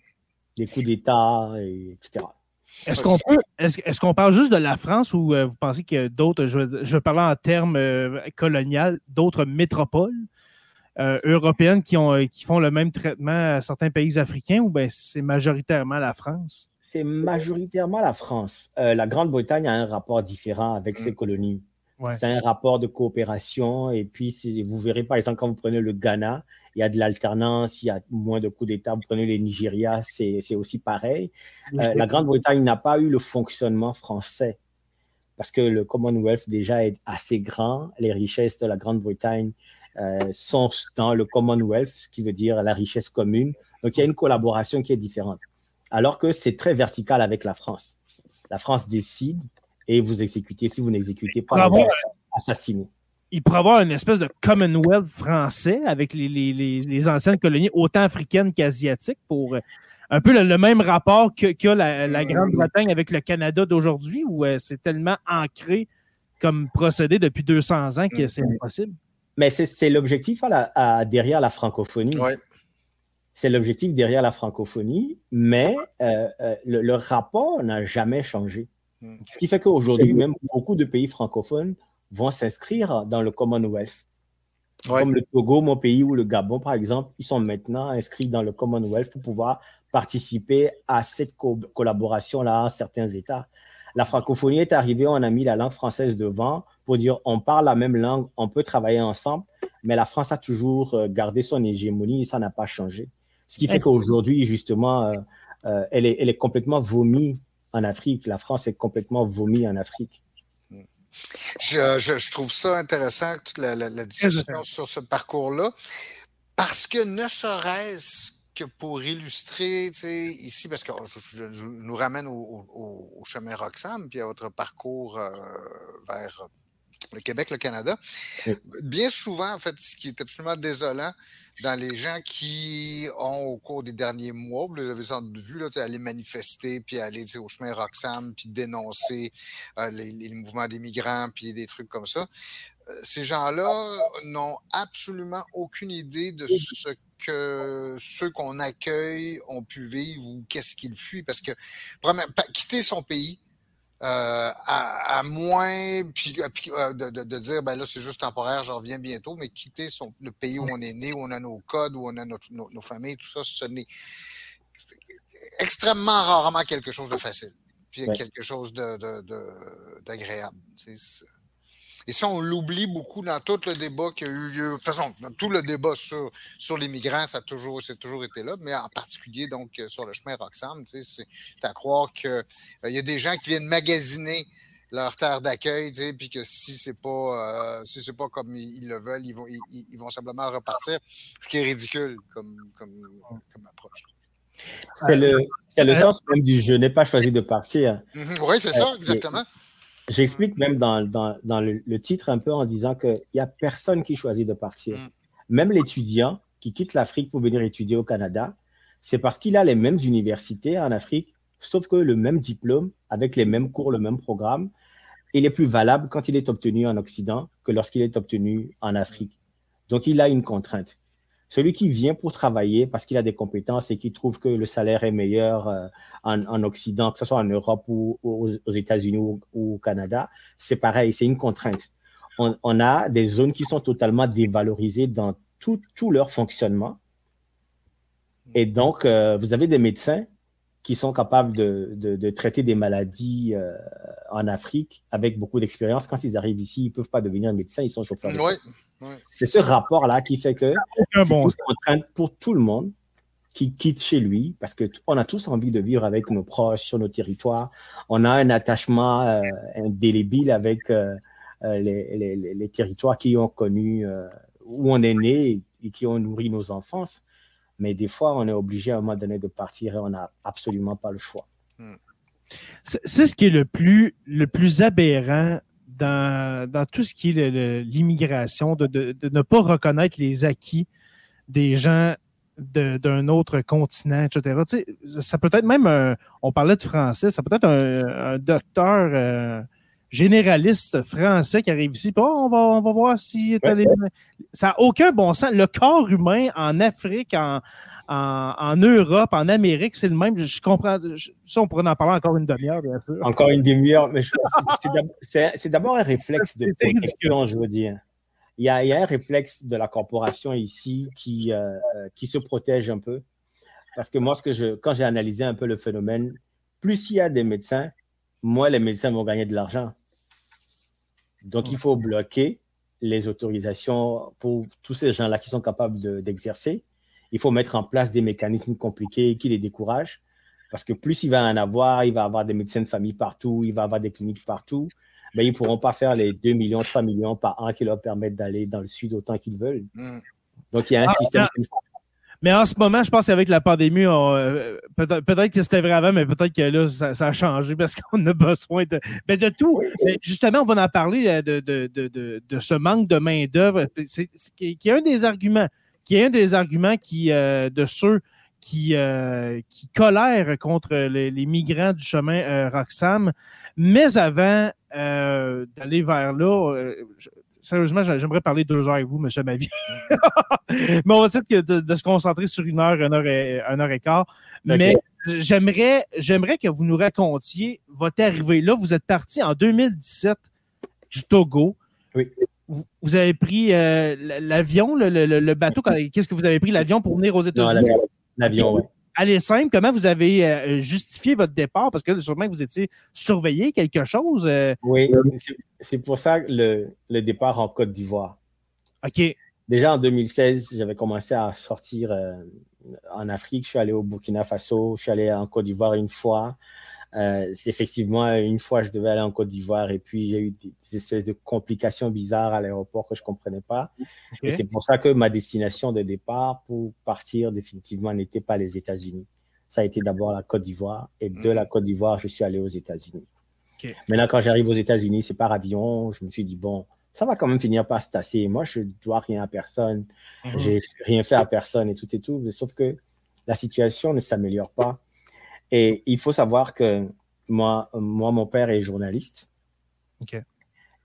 Des coups d'État, et, et cetera. Est-ce qu'on, peut, est-ce, est-ce qu'on parle juste de la France ou euh, vous pensez qu'il y a d'autres, je veux, je veux parler en termes euh, colonial, d'autres métropoles Euh, européennes qui, ont, qui font le même traitement à certains pays africains ou bien c'est majoritairement la France? C'est majoritairement la France. Euh, la Grande-Bretagne a un rapport différent avec mmh. ses colonies. Ouais. C'est un rapport de coopération et puis c'est, vous verrez par exemple quand vous prenez le Ghana, il y a de l'alternance, il y a moins de coups d'État. Vous prenez le Nigeria, c'est, c'est aussi pareil. Euh, mmh. La Grande-Bretagne n'a pas eu le fonctionnement français parce que le Commonwealth déjà est assez grand. Les richesses de la Grande-Bretagne Euh, sont dans le Commonwealth, ce qui veut dire la richesse commune. Donc, il y a une collaboration qui est différente. Alors que c'est très vertical avec la France. La France décide et vous exécutez. Si vous n'exécutez pas, vous êtes assassiné. Il pourrait y avoir une espèce de Commonwealth français avec les, les, les, les anciennes colonies, autant africaines qu'asiatiques, pour un peu le, le même rapport que, que la, la Grande-Bretagne avec le Canada d'aujourd'hui, où euh, c'est tellement ancré comme procédé depuis deux cents ans que c'est impossible. Mais c'est, c'est l'objectif à la, à, derrière la francophonie. Ouais. C'est l'objectif derrière la francophonie, mais euh, euh, le, le rapport n'a jamais changé. Ce qui fait qu'aujourd'hui, même beaucoup de pays francophones vont s'inscrire dans le Commonwealth. Ouais. Comme le Togo, mon pays, ou le Gabon, par exemple, ils sont maintenant inscrits dans le Commonwealth pour pouvoir participer à cette co- collaboration-là à certains États. La francophonie est arrivée, on a mis la langue française devant pour dire on parle la même langue, on peut travailler ensemble, mais la France a toujours gardé son hégémonie et ça n'a pas changé. Ce qui fait qu'aujourd'hui, justement, euh, euh, elle est, elle est complètement vomie en Afrique. La France est complètement vomie en Afrique. Je, je, je trouve ça intéressant, toute la, la, la discussion sur ce parcours-là, parce que ne serait-ce que pour illustrer, tu sais, ici, parce que je, je, je nous ramène au, au, au chemin Roxham, puis à votre parcours euh, vers le Québec, le Canada. Bien souvent, en fait, ce qui est absolument désolant dans les gens qui ont, au cours des derniers mois, vous l'avez sans doute vu, là, tu sais, aller manifester, puis aller, tu sais, au chemin Roxham, puis dénoncer euh, les, les mouvements des migrants, puis des trucs comme ça. Ces gens-là n'ont absolument aucune idée de ce que ceux qu'on accueille ont pu vivre ou qu'est-ce qu'ils fuient. Parce que quitter son pays, euh, à, à moins puis, de, de, de dire, ben là, c'est juste temporaire, je reviens bientôt, mais quitter son, le pays où on est né, où on a nos codes, où on a notre, nos, nos familles, tout ça, ce n'est extrêmement rarement quelque chose de facile, puis ouais. quelque chose de, de, de, d'agréable. Tu sais, et ça, on l'oublie beaucoup dans tout le débat qu'il y a eu lieu. De toute façon, dans tout le débat sur, sur les migrants, ça a toujours, c'est toujours été là, mais en particulier donc sur le chemin Roxham, tu sais, c'est à croire qu'il euh, y a des gens qui viennent magasiner leur terre d'accueil, tu sais, puis que si c'est pas, euh, si c'est pas comme ils, ils le veulent, ils vont, ils, ils vont simplement repartir, ce qui est ridicule comme, comme, comme approche. C'est le, c'est le sens même du « je n'ai pas choisi de partir ». Oui, c'est ça, exactement. J'explique même dans, dans, dans le, le titre un peu en disant qu'il n'y a personne qui choisit de partir. Même l'étudiant qui quitte l'Afrique pour venir étudier au Canada, c'est parce qu'il a les mêmes universités en Afrique, sauf que le même diplôme, avec les mêmes cours, le même programme, il est plus valable quand il est obtenu en Occident que lorsqu'il est obtenu en Afrique. Donc, il a une contrainte. Celui qui vient pour travailler parce qu'il a des compétences et qui trouve que le salaire est meilleur euh, en, en Occident, que ce soit en Europe ou, ou aux États-Unis ou, ou au Canada, c'est pareil, c'est une contrainte. On, on a des zones qui sont totalement dévalorisées dans tout, tout leur fonctionnement. Et donc, euh, vous avez des médecins qui sont capables de, de, de traiter des maladies euh, en Afrique avec beaucoup d'expérience. Quand ils arrivent ici, ils ne peuvent pas devenir médecins, ils sont chauffeurs. Ouais, ouais. C'est ce rapport-là qui fait que c'est bon. Une contrainte pour tout le monde qui quitte chez lui, parce qu'on a tous envie de vivre avec nos proches, sur nos territoires. On a un attachement euh, indélébile avec euh, les, les, les territoires qui ont connu, euh, où on est né et qui ont nourri nos enfances. Mais des fois, on est obligé à un moment donné de partir et on n'a absolument pas le choix. C'est, c'est ce qui est le plus, le plus aberrant dans, dans tout ce qui est le, le, l'immigration, de, de, de ne pas reconnaître les acquis des gens de, d'un autre continent, et cetera. Tu sais, ça peut être même, un, on parlait de français, ça peut être un, un docteur euh, généraliste français qui arrive ici, oh, on, va, on va voir si... Ouais, allé... ouais. Ça n'a aucun bon sens. Le corps humain en Afrique, en, en, en Europe, en Amérique, c'est le même. Je, je comprends. Je, ça, on pourrait en parler encore une demi-heure, bien sûr. Encore une demi-heure, mais je, c'est, c'est, c'est d'abord un réflexe de protection, je veux dire. Il y, a, il y a un réflexe de la corporation ici qui, euh, qui se protège un peu. Parce que moi, ce que je, quand j'ai analysé un peu le phénomène, plus il y a des médecins, moins les médecins vont gagner de l'argent. Donc, il faut bloquer les autorisations pour tous ces gens-là qui sont capables de, d'exercer. Il faut mettre en place des mécanismes compliqués qui les découragent. Parce que plus il va en avoir, il va avoir des médecins de famille partout, il va avoir des cliniques partout. Ben, ils ne pourront pas faire les deux millions, trois millions par an qui leur permettent d'aller dans le sud autant qu'ils veulent. Donc, il y a un ah, système comme ça. Mais en ce moment, je pense qu'avec la pandémie, on, euh, peut-être, peut-être que c'était vrai avant, mais peut-être que là, ça, ça a changé parce qu'on a besoin de, ben de tout. Mais justement, on va en parler de, de, de, de, de ce manque de main-d'œuvre, c'est, c'est, qui est un des arguments, qui est un des arguments qui, euh, de ceux qui, euh, qui colèrent contre les, les migrants du chemin euh, Roxham. Mais avant euh, d'aller vers là, euh, je, sérieusement, j'aimerais parler deux heures avec vous, monsieur Amavi. Mais on va essayer de, de se concentrer sur une heure, une heure et, une heure et quart. Okay. Mais j'aimerais, j'aimerais que vous nous racontiez votre arrivée. Là, vous êtes parti en deux mille dix-sept du Togo. Oui. Vous, vous avez pris euh, l'avion, le, le, le bateau. Qu'est-ce que vous avez pris l'avion pour venir aux États-Unis? Non, l'avion, oui. Allez simple, comment vous avez euh, justifié votre départ? Parce que sûrement que vous étiez surveillé, quelque chose. Euh... Oui, c'est, c'est pour ça le, le départ en Côte d'Ivoire. OK. Déjà en deux mille seize, j'avais commencé à sortir euh, en Afrique. Je suis allé au Burkina Faso, je suis allé en Côte d'Ivoire une fois. Euh, c'est effectivement, une fois, je devais aller en Côte d'Ivoire et puis j'ai eu des, des espèces de complications bizarres à l'aéroport que je ne comprenais pas. Okay. Et c'est pour ça que ma destination de départ pour partir définitivement n'était pas les États-Unis. Ça a été d'abord la Côte d'Ivoire et de la Côte d'Ivoire, je suis allé aux États-Unis. Okay. Maintenant, quand j'arrive aux États-Unis, c'est par avion. Je me suis dit, bon, ça va quand même finir par se tasser. Moi, je ne dois rien à personne. Mm-hmm. J'ai rien fait à personne et tout et tout. Mais sauf que la situation ne s'améliore pas. Et il faut savoir que moi, moi mon père est journaliste. Okay.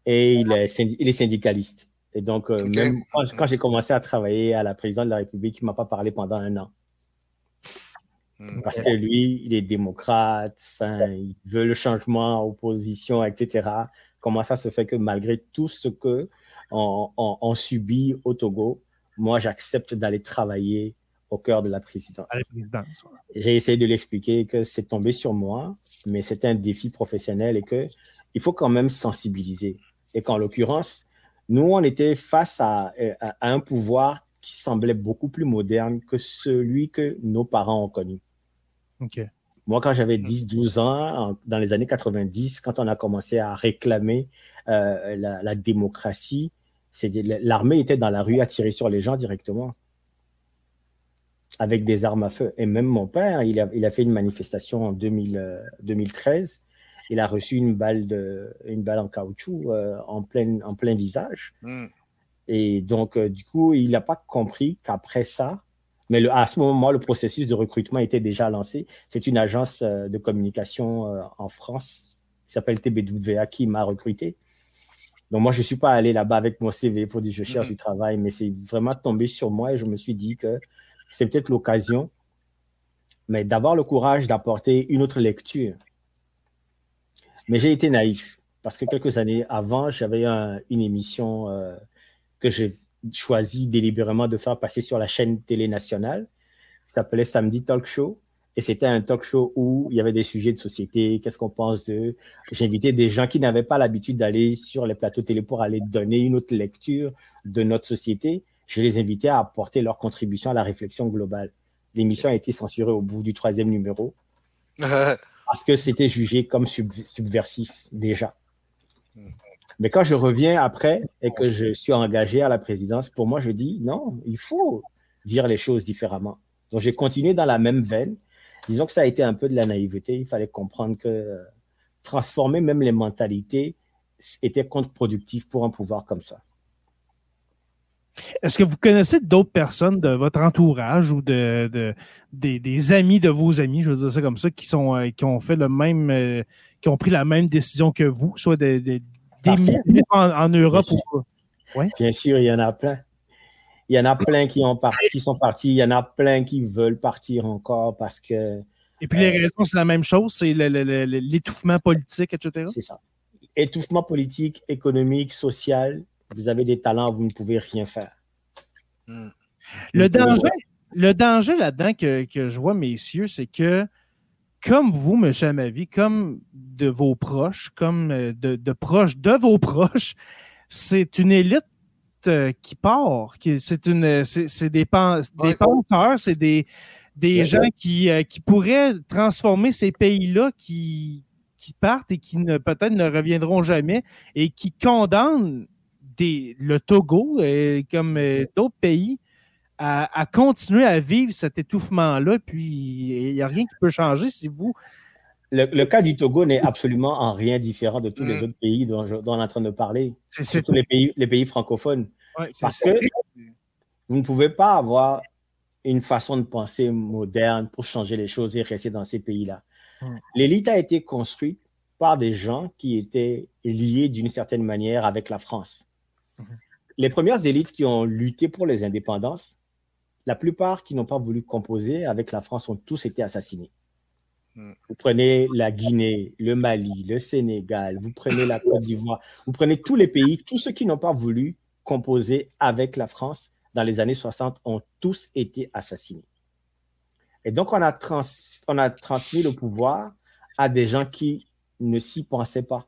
Et il est, syndi- il est syndicaliste. Et donc, euh, okay. même quand, quand j'ai commencé à travailler à la présidente de la République, il ne m'a pas parlé pendant un an. Okay. Parce que lui, il est démocrate, fin, il veut le changement, opposition, et cetera. Comment ça se fait que malgré tout ce qu'on on, on subit au Togo, moi, j'accepte d'aller travailler au cœur de la présidence. La présidence voilà. J'ai essayé de l'expliquer que c'est tombé sur moi, mais c'était un défi professionnel et qu'il faut quand même sensibiliser. Et qu'en l'occurrence, nous, on était face à, à, à un pouvoir qui semblait beaucoup plus moderne que celui que nos parents ont connu. Okay. Moi, quand j'avais dix douze ans, en, dans les années quatre-vingt-dix, quand on a commencé à réclamer euh, la, la démocratie, c'est, l'armée était dans la rue à tirer sur les gens directement, avec des armes à feu. Et même mon père, il a, il a fait une manifestation en deux mille, euh, deux mille treize. Il a reçu une balle, de, une balle en caoutchouc euh, en, plein, en plein visage. Mm. Et donc, euh, du coup, il n'a pas compris qu'après ça, mais le, à ce moment, le processus de recrutement était déjà lancé. C'est une agence euh, de communication euh, en France qui s'appelle T B W A qui m'a recruté. Donc, moi, je ne suis pas allé là-bas avec mon C V pour dire je cherche mm. du travail, mais c'est vraiment tombé sur moi et je me suis dit que c'est peut-être l'occasion, mais d'avoir le courage d'apporter une autre lecture. Mais j'ai été naïf, parce que quelques années avant, j'avais un, une émission euh, que j'ai choisi délibérément de faire passer sur la chaîne télé nationale, qui s'appelait Samedi Talk Show, Et c'était un talk show où il y avait des sujets de société, qu'est-ce qu'on pense d'eux. J'invitais des gens qui n'avaient pas l'habitude d'aller sur les plateaux télé pour aller donner une autre lecture de notre société. Je les invitais à apporter leur contribution à la réflexion globale. L'émission a été censurée au bout du troisième numéro parce que c'était jugé comme sub- subversif déjà. Mais quand je reviens après et que je suis engagé à la présidence, pour moi, je dis non, il faut dire les choses différemment. Donc, j'ai continué dans la même veine. Disons que ça a été un peu de la naïveté. Il fallait comprendre que transformer même les mentalités était contre-productif pour un pouvoir comme ça. Est-ce que vous connaissez d'autres personnes de votre entourage ou de, de, des, des amis de vos amis, je veux dire ça comme ça, qui, sont, euh, qui ont fait le même, euh, qui ont pris la même décision que vous, soit des, des, des en, en Europe bien ou quoi? Ouais. Bien sûr, il y en a plein. Il y en a plein qui, ont parti, qui sont partis, il y en a plein qui veulent partir encore parce que... Et puis les raisons, euh, c'est la même chose, c'est le, le, le, l'étouffement politique, et cetera. C'est ça. Étouffement politique, économique, social. Vous avez des talents, vous ne pouvez rien faire. Mmh. Le, danger, le danger là-dedans que, que je vois, messieurs, c'est que comme vous, M. Amavi, comme de vos proches, comme de, de proches de vos proches, c'est une élite qui part, qui, c'est, une, c'est, c'est des, pan, des ouais, penseurs, c'est des, des gens qui, euh, qui pourraient transformer ces pays-là qui, qui partent et qui ne, peut-être ne reviendront jamais et qui condamnent des, le Togo euh, comme euh, d'autres pays à, à continuer à vivre cet étouffement-là, puis il n'y a rien qui peut changer si vous... Le, le cas du Togo n'est absolument en rien différent de tous mmh. les autres pays dont, je, dont on est en train de parler, c'est, c'est surtout les pays, les pays francophones. Ouais, parce que vous ne pouvez pas avoir une façon de penser moderne pour changer les choses et rester dans ces pays-là. Mmh. L'élite a été construite par des gens qui étaient liés d'une certaine manière avec la France. Mmh. Les premières élites qui ont lutté pour les indépendances, la plupart qui n'ont pas voulu composer avec la France ont tous été assassinés. Vous prenez la Guinée, le Mali, le Sénégal, vous prenez la Côte d'Ivoire, vous prenez tous les pays, tous ceux qui n'ont pas voulu composer avec la France dans les années soixante ont tous été assassinés. Et donc, on a, trans, on a transmis le pouvoir à des gens qui ne s'y pensaient pas,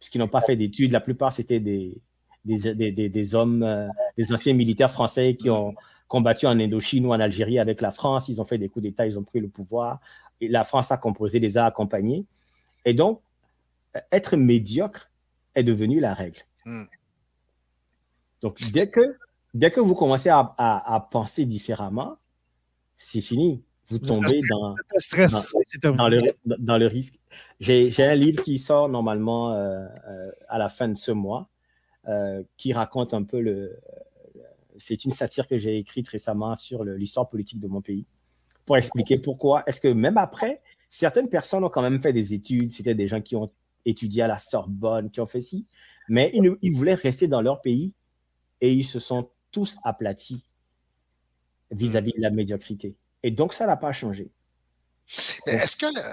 puisqu'ils n'ont pas fait d'études. La plupart, c'était des, des, des, des, des hommes, euh, des anciens militaires français qui ont combattu en Indochine ou en Algérie avec la France. Ils ont fait des coups d'État, ils ont pris le pouvoir. Et la France a composé, les a accompagnés. Et donc, être médiocre est devenu la règle. Mm. Donc, dès que, dès que vous commencez à, à, à penser différemment, c'est fini. Vous tombez dans, dans, dans, le, dans le risque. J'ai, j'ai un livre qui sort normalement euh, euh, à la fin de ce mois, euh, qui raconte un peu le... C'est une satire que j'ai écrite récemment sur le, l'histoire politique de mon pays, pour expliquer pourquoi est-ce que même après, certaines personnes ont quand même fait des études, c'était des gens qui ont étudié à la Sorbonne, qui ont fait ci, mais ils, ils voulaient rester dans leur pays et ils se sont tous aplatis vis-à-vis de la médiocrité. Et donc, ça n'a pas changé. Est-ce que la,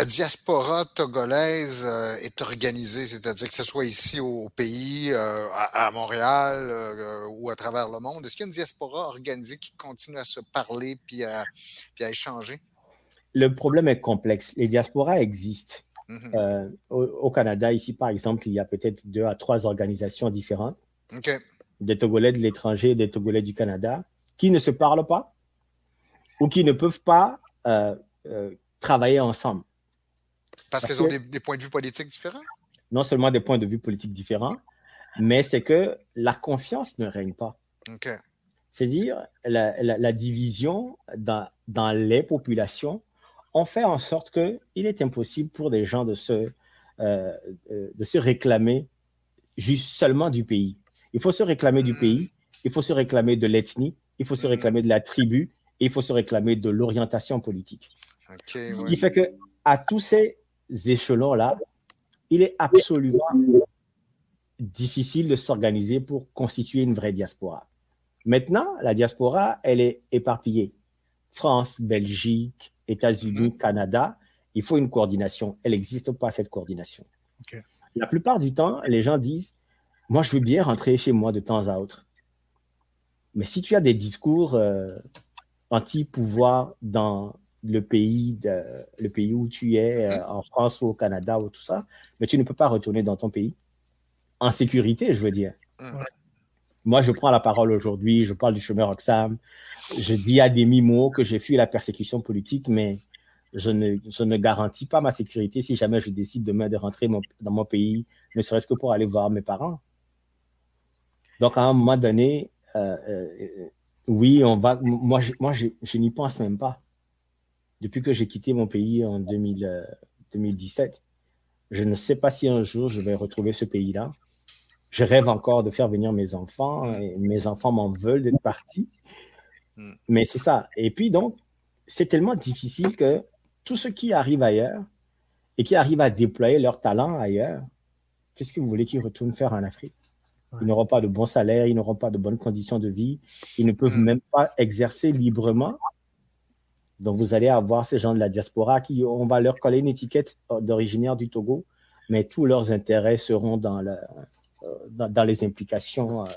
la diaspora togolaise euh, est organisée, c'est-à-dire que ce soit ici au, au pays, euh, à, à Montréal euh, ou à travers le monde? Est-ce qu'il y a une diaspora organisée qui continue à se parler puis à, puis à échanger? Le problème est complexe. Les diasporas existent. Mm-hmm. Euh, au, au Canada, ici par exemple, il y a peut-être deux à trois organisations différentes. Okay. Des Togolais de l'étranger et des Togolais du Canada qui ne se parlent pas ou qui ne peuvent pas... Euh, Euh, travailler ensemble. Parce, Parce qu'ils ont que, des, des points de vue politiques différents? Non seulement des points de vue politiques différents, mais c'est que la confiance ne règne pas. Okay. C'est-à-dire, la, la, la division dans, dans les populations, on fait en sorte qu'il est impossible pour des gens de se, euh, de se réclamer juste seulement du pays. Il faut se réclamer mmh. du pays, il faut se réclamer de l'ethnie, il faut mmh. se réclamer de la tribu, et il faut se réclamer de l'orientation politique. Okay, ce qui ouais. fait que à tous ces échelons-là, il est absolument difficile de s'organiser pour constituer une vraie diaspora. Maintenant, la diaspora, elle est éparpillée. France, Belgique, États-Unis, mm-hmm. Canada, il faut une coordination. Elle n'existe pas, cette coordination. Okay. La plupart du temps, les gens disent « Moi, je veux bien rentrer chez moi de temps à autre. » Mais si tu as des discours euh, anti-pouvoir dans... le pays, de, le pays où tu es, euh, en France ou au Canada ou tout ça, mais tu ne peux pas retourner dans ton pays en sécurité, je veux dire. Ouais. Moi, je prends la parole aujourd'hui, je parle du chemin Roxham, je dis à demi-mot que j'ai fui la persécution politique, mais je ne, je ne garantis pas ma sécurité si jamais je décide demain de rentrer mon, dans mon pays, ne serait-ce que pour aller voir mes parents. Donc, à un moment donné, euh, euh, oui, on va, moi, je, moi je, je n'y pense même pas. Depuis que j'ai quitté mon pays en deux mille dix-sept, je ne sais pas si un jour je vais retrouver ce pays-là. Je rêve encore de faire venir mes enfants, et mes enfants m'en veulent d'être partis. Mais c'est ça. Et puis donc, c'est tellement difficile que tous ceux qui arrivent ailleurs et qui arrivent à déployer leur talent ailleurs, qu'est-ce que vous voulez qu'ils retournent faire en Afrique? Ils n'auront pas de bons salaires, ils n'auront pas de bonnes conditions de vie, ils ne peuvent même pas exercer librement. Donc, vous allez avoir ces gens de la diaspora qui, on va leur coller une étiquette d'originaire du Togo, mais tous leurs intérêts seront dans le... Dans, dans les implications euh,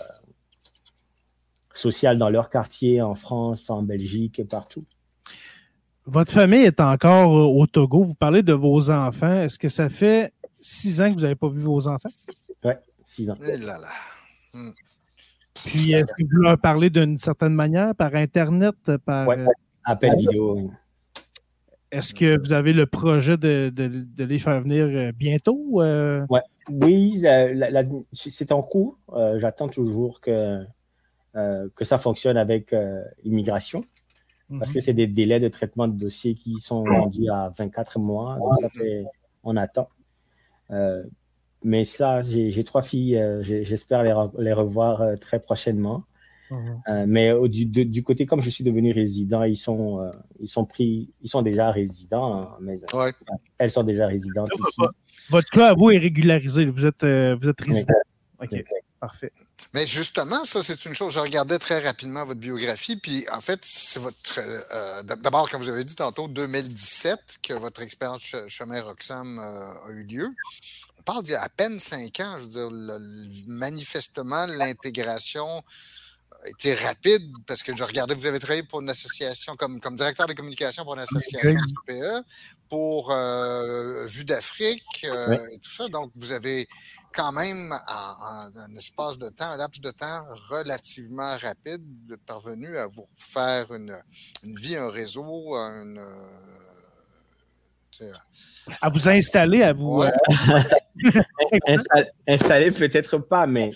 sociales dans leur quartier, en France, en Belgique et partout. Votre famille est encore au Togo. Vous parlez de vos enfants. Est-ce que ça fait six ans que vous n'avez pas vu vos enfants? Oui, six ans. Et là là. Hum. Puis, est-ce que vous leur parlez d'une certaine manière, par Internet? Par... Oui, appel vidéo. Est-ce que vous avez le projet de, de, de les faire venir bientôt? Euh... Ouais. Oui, la, la, la, c'est en cours. Euh, j'attends toujours que, euh, que ça fonctionne avec euh, l'immigration, parce mm-hmm. que c'est des délais de traitement de dossiers qui sont rendus à vingt-quatre mois. Donc, ça fait, on attend. Euh, mais ça, j'ai, j'ai trois filles. Euh, j'ai, j'espère les, re- les revoir euh, très prochainement. Mmh. Euh, mais au, du, de, du côté, comme je suis devenu résident, ils sont, euh, ils sont pris, ils sont déjà résidents. Hein, mais, ouais. euh, elles sont déjà résidentes non, ici. Votre cas à vous est régularisé. Vous êtes, euh, vous êtes résident. Oui. Okay. OK, parfait. Mais justement, ça, c'est une chose. Je regardais très rapidement votre biographie. Puis, en fait, c'est votre. Euh, d'abord, comme vous avez dit tantôt, deux mille dix-sept, que votre expérience ch- Chemin Roxham euh, a eu lieu. On parle d'il y a à peine cinq ans. Je veux dire, le, le, manifestement, l'intégration était rapide, parce que je regardais, vous avez travaillé pour une association, comme, comme directeur de communication pour une association C P E, pour euh, Vue d'Afrique, euh, oui. et tout ça. Donc, vous avez quand même, en, en un espace de temps, un laps de temps relativement rapide, parvenu à vous faire une, une vie, un réseau, une... Euh, à vous installer, à vous... Ouais. Euh... Insta- installer peut-être pas, mais...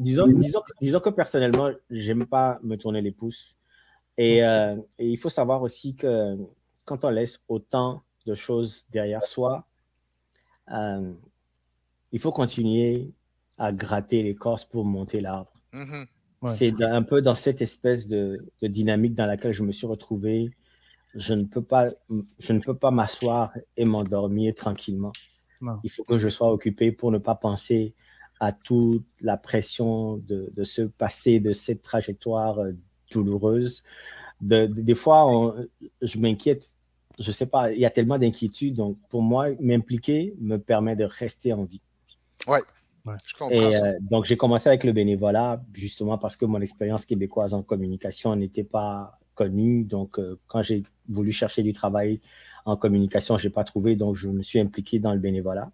disons, disons, disons que personnellement, j'aime pas me tourner les pouces. Et, euh, et il faut savoir aussi que quand on laisse autant de choses derrière soi, euh, il faut continuer à gratter l'écorce pour monter l'arbre. Mm-hmm. Ouais. C'est un peu dans cette espèce de, de dynamique dans laquelle je me suis retrouvé. Je ne peux pas, je ne peux pas m'asseoir et m'endormir tranquillement. Non. Il faut que je sois occupé pour ne pas penser à toute la pression de, de ce passé, de cette trajectoire douloureuse. De, de, des fois, on, je m'inquiète, je ne sais pas, il y a tellement d'inquiétudes. Donc, pour moi, m'impliquer me permet de rester en vie. Oui, ouais, je comprends. Et, euh, donc, j'ai commencé avec le bénévolat, justement parce que mon expérience québécoise en communication n'était pas connue. Donc, euh, quand j'ai voulu chercher du travail en communication, je n'ai pas trouvé. Donc, je me suis impliqué dans le bénévolat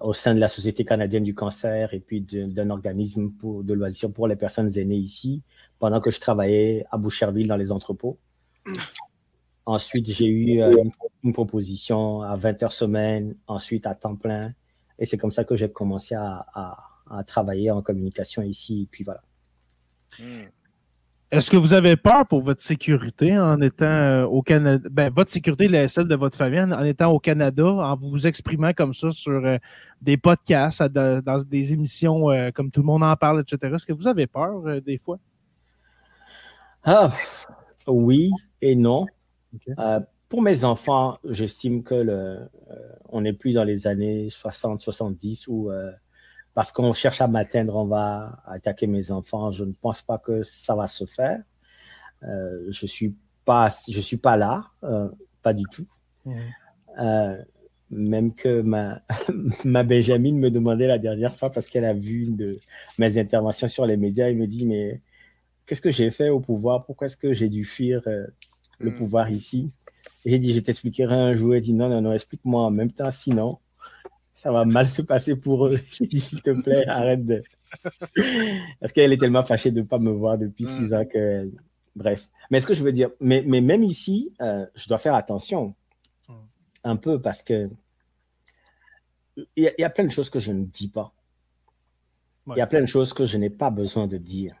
au sein de la Société canadienne du cancer et puis de, d'un organisme pour, de loisirs pour les personnes aînées ici, pendant que je travaillais à Boucherville dans les entrepôts. Ensuite, j'ai eu euh, une, une proposition à vingt heures semaine, ensuite à temps plein. Et c'est comme ça que j'ai commencé à, à, à travailler en communication ici. Et puis voilà. Est-ce que vous avez peur pour votre sécurité en étant au Canada? Ben, votre sécurité, celle de votre famille, en étant au Canada, en vous exprimant comme ça sur des podcasts, dans des émissions comme Tout le monde en parle, et cetera. Est-ce que vous avez peur des fois? Ah, oui et non. Okay. Euh, pour mes enfants, j'estime que le, euh, on n'est plus dans les années soixante soixante-dix où... Euh, parce qu'on cherche à m'atteindre, on va attaquer mes enfants. Je ne pense pas que ça va se faire. Euh, je suis pas, je suis pas là, euh, pas du tout. Mmh. Euh, même que ma, ma Benjamine me demandait la dernière fois, parce qu'elle a vu une de mes interventions sur les médias, elle me dit, mais qu'est-ce que j'ai fait au pouvoir? Pourquoi est-ce que j'ai dû fuir euh, le mmh. pouvoir ici. Et j'ai dit, je t'expliquerai un jour. Elle dit, non, non, non, explique-moi en même temps, sinon, ça va mal se passer pour eux. J'ai dit, s'il te plaît, arrête de... Parce qu'elle est tellement fâchée de ne pas me voir depuis mmh. six ans que... Bref. Mais ce que je veux dire, mais, mais même ici, euh, je dois faire attention mmh. un peu parce que il y, y a plein de choses que je ne dis pas. Il ouais. y a plein de choses que je n'ai pas besoin de dire.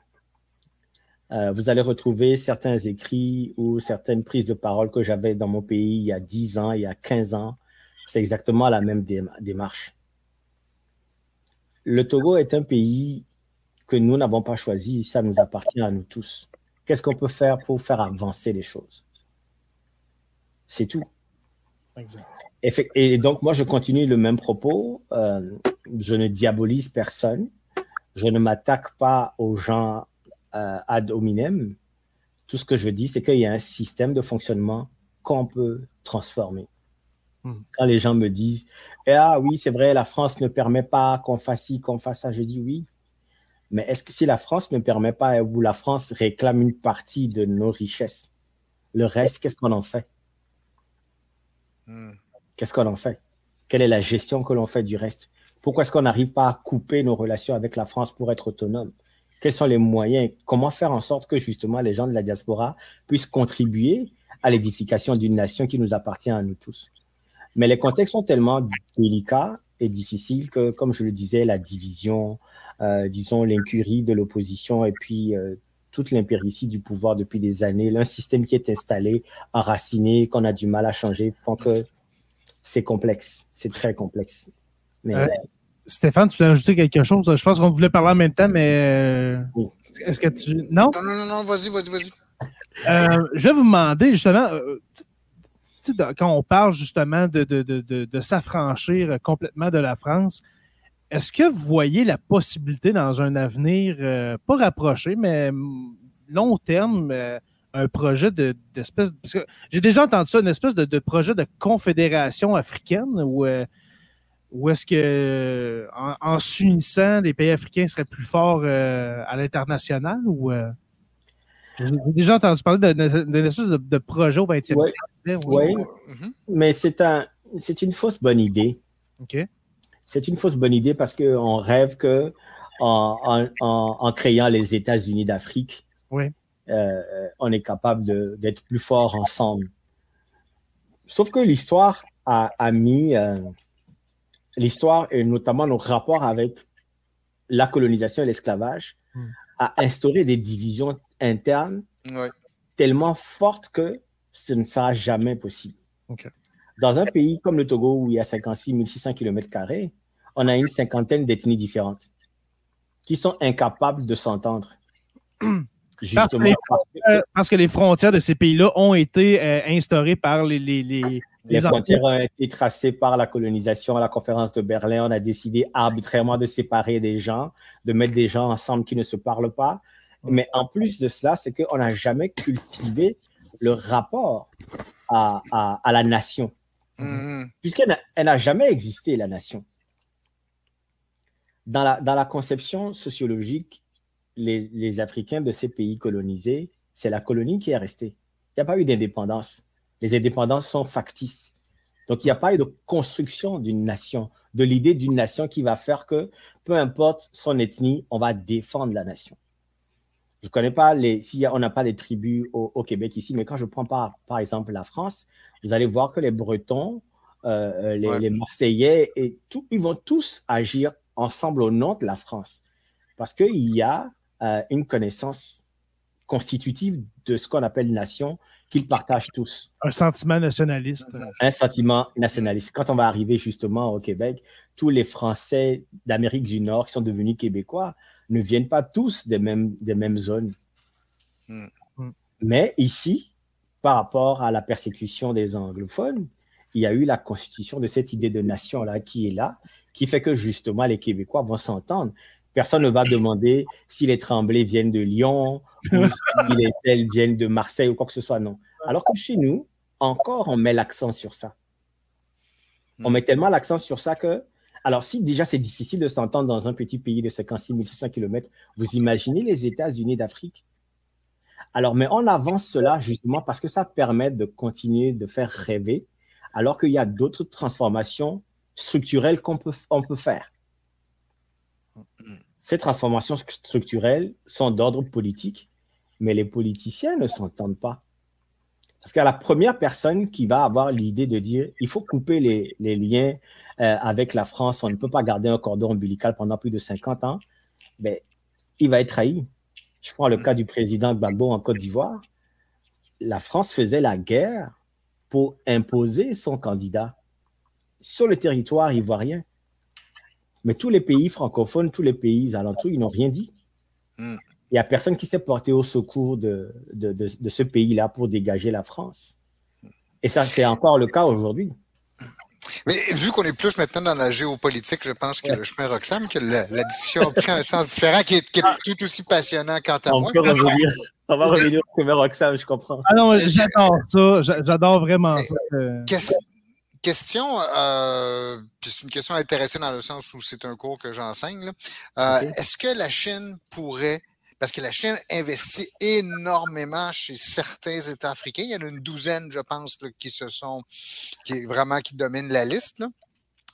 Euh, vous allez retrouver certains écrits ou certaines prises de parole que j'avais dans mon pays il y a dix ans, il y a quinze ans. C'est exactement la même dé- démarche. Le Togo est un pays que nous n'avons pas choisi. Ça nous appartient à nous tous. Qu'est-ce qu'on peut faire pour faire avancer les choses? C'est tout. Et, fait, et donc, moi, je continue le même propos. Euh, je ne diabolise personne. Je ne m'attaque pas aux gens euh, ad hominem. Tout ce que je dis, c'est qu'il y a un système de fonctionnement qu'on peut transformer. Mmh. Quand les gens me disent eh, « Ah oui, c'est vrai, la France ne permet pas qu'on fasse ci, qu'on fasse ça », je dis oui. Mais est-ce que si la France ne permet pas ou la France réclame une partie de nos richesses, le reste, qu'est-ce qu'on en fait? Mmh. Qu'est-ce qu'on en fait? Quelle est la gestion que l'on fait du reste? Pourquoi est-ce qu'on n'arrive pas à couper nos relations avec la France pour être autonome? Quels sont les moyens? Comment faire en sorte que justement les gens de la diaspora puissent contribuer à l'édification d'une nation qui nous appartient à nous tous? Mais les contextes sont tellement délicats et difficiles que, comme je le disais, la division... Euh, disons l'incurie de l'opposition et puis euh, toute l'impéritie du pouvoir depuis des années, un système qui est installé, enraciné, qu'on a du mal à changer, font que c'est complexe, c'est très complexe. Mais, euh, mais... Stéphane, tu voulais ajouter quelque chose? Je pense qu'on voulait parler en même temps, mais oui. Est-ce que tu... Non? Non, non, non, vas-y, vas-y, vas-y. Euh, je vais vous demander justement... Euh... Quand on parle justement de, de, de, de, de s'affranchir complètement de la France, est-ce que vous voyez la possibilité dans un avenir, euh, pas rapproché, mais long terme, euh, un projet de, d'espèce... Parce que j'ai déjà entendu ça, une espèce de, de projet de confédération africaine où, euh, où est-ce que en, en s'unissant, les pays africains seraient plus forts euh, à l'international ou... Euh, j'ai déjà entendu parler d'une espèce de, de projet au vingtième siècle. Oui, ouais. mm-hmm. mais c'est, un, c'est une fausse bonne idée. OK. C'est une fausse bonne idée parce qu'on rêve qu'en en, en, en créant les États-Unis d'Afrique, oui. euh, on est capable de, d'être plus forts ensemble. Sauf que l'histoire a, a mis, euh, l'histoire et notamment nos rapports avec la colonisation et l'esclavage, mm. a instauré des divisions internes oui. tellement fortes que ce ne sera jamais possible. Okay. Dans un pays comme le Togo, où il y a cinquante-six mille six cents kilomètres carrés, on a une cinquantaine d'ethnies différentes qui sont incapables de s'entendre. Justement parce que, parce que, parce que les frontières de ces pays-là ont été euh, instaurées par les... Les, les, les, les frontières ont été tracées par la colonisation. À la conférence de Berlin, on a décidé arbitrairement de séparer des gens, de mettre des gens ensemble qui ne se parlent pas. Mais en plus de cela, c'est qu'on n'a jamais cultivé le rapport à, à, à la nation. Mmh. Puisqu'elle n'a, elle n'a jamais existé, la nation. Dans la, dans la conception sociologique, les, les Africains de ces pays colonisés, c'est la colonie qui est restée. Il n'y a pas eu d'indépendance. Les indépendances sont factices. Donc, il n'y a pas eu de construction d'une nation, de l'idée d'une nation qui va faire que, peu importe son ethnie, on va défendre la nation. Je ne connais pas, les, si on n'a pas des tribus au, au Québec ici, mais quand je prends par, par exemple la France, vous allez voir que les Bretons, euh, les, ouais. les Marseillais, et tout, ils vont tous agir ensemble au nom de la France. Parce qu'il y a euh, une connaissance constitutive de ce qu'on appelle nation qu'ils partagent tous. Un sentiment nationaliste. Un sentiment nationaliste. Quand on va arriver justement au Québec, tous les Français d'Amérique du Nord qui sont devenus Québécois ne viennent pas tous des mêmes, des mêmes zones. Mmh. Mais ici, par rapport à la persécution des anglophones, il y a eu la constitution de cette idée de nation-là qui est là, qui fait que justement les Québécois vont s'entendre. Personne ne va demander si les Tremblay viennent de Lyon ou si les Tels viennent de Marseille ou quoi que ce soit, non. Alors que chez nous, encore, on met l'accent sur ça. On met tellement l'accent sur ça que alors, si déjà c'est difficile de s'entendre dans un petit pays de cinquante-six mille six cents kilomètres, vous imaginez les États-Unis d'Afrique? Alors, mais on avance cela justement parce que ça permet de continuer de faire rêver, alors qu'il y a d'autres transformations structurelles qu'on peut, on peut faire. Ces transformations structurelles sont d'ordre politique, mais les politiciens ne s'entendent pas. Parce que la première personne qui va avoir l'idée de dire il faut couper les, les liens euh, avec la France, on ne peut pas garder un cordon ombilical pendant plus de cinquante ans, ben, il va être trahi. Je prends le cas du président Gbagbo en Côte d'Ivoire. La France faisait la guerre pour imposer son candidat sur le territoire ivoirien. Mais tous les pays francophones, tous les pays alentours, ils n'ont rien dit. Il n'y a personne qui s'est porté au secours de, de, de, de ce pays-là pour dégager la France. Et ça, c'est encore le cas aujourd'hui. Mais vu qu'on est plus maintenant dans la géopolitique, je pense que ouais. le chemin Roxham, que la, la discussion a pris un sens différent, qui est, qui est tout aussi passionnant quant à on moi. Peut revenir, on va revenir au chemin Roxham, je comprends. Ah non, j'adore ça, j'adore vraiment mais, ça. Que... Question, euh, puis c'est une question intéressée dans le sens où c'est un cours que j'enseigne. Là. Euh, okay. Est-ce que la Chine pourrait, parce que la Chine investit énormément chez certains États africains, il y en a une douzaine, je pense, là, qui se sont, qui vraiment qui dominent la liste. Là.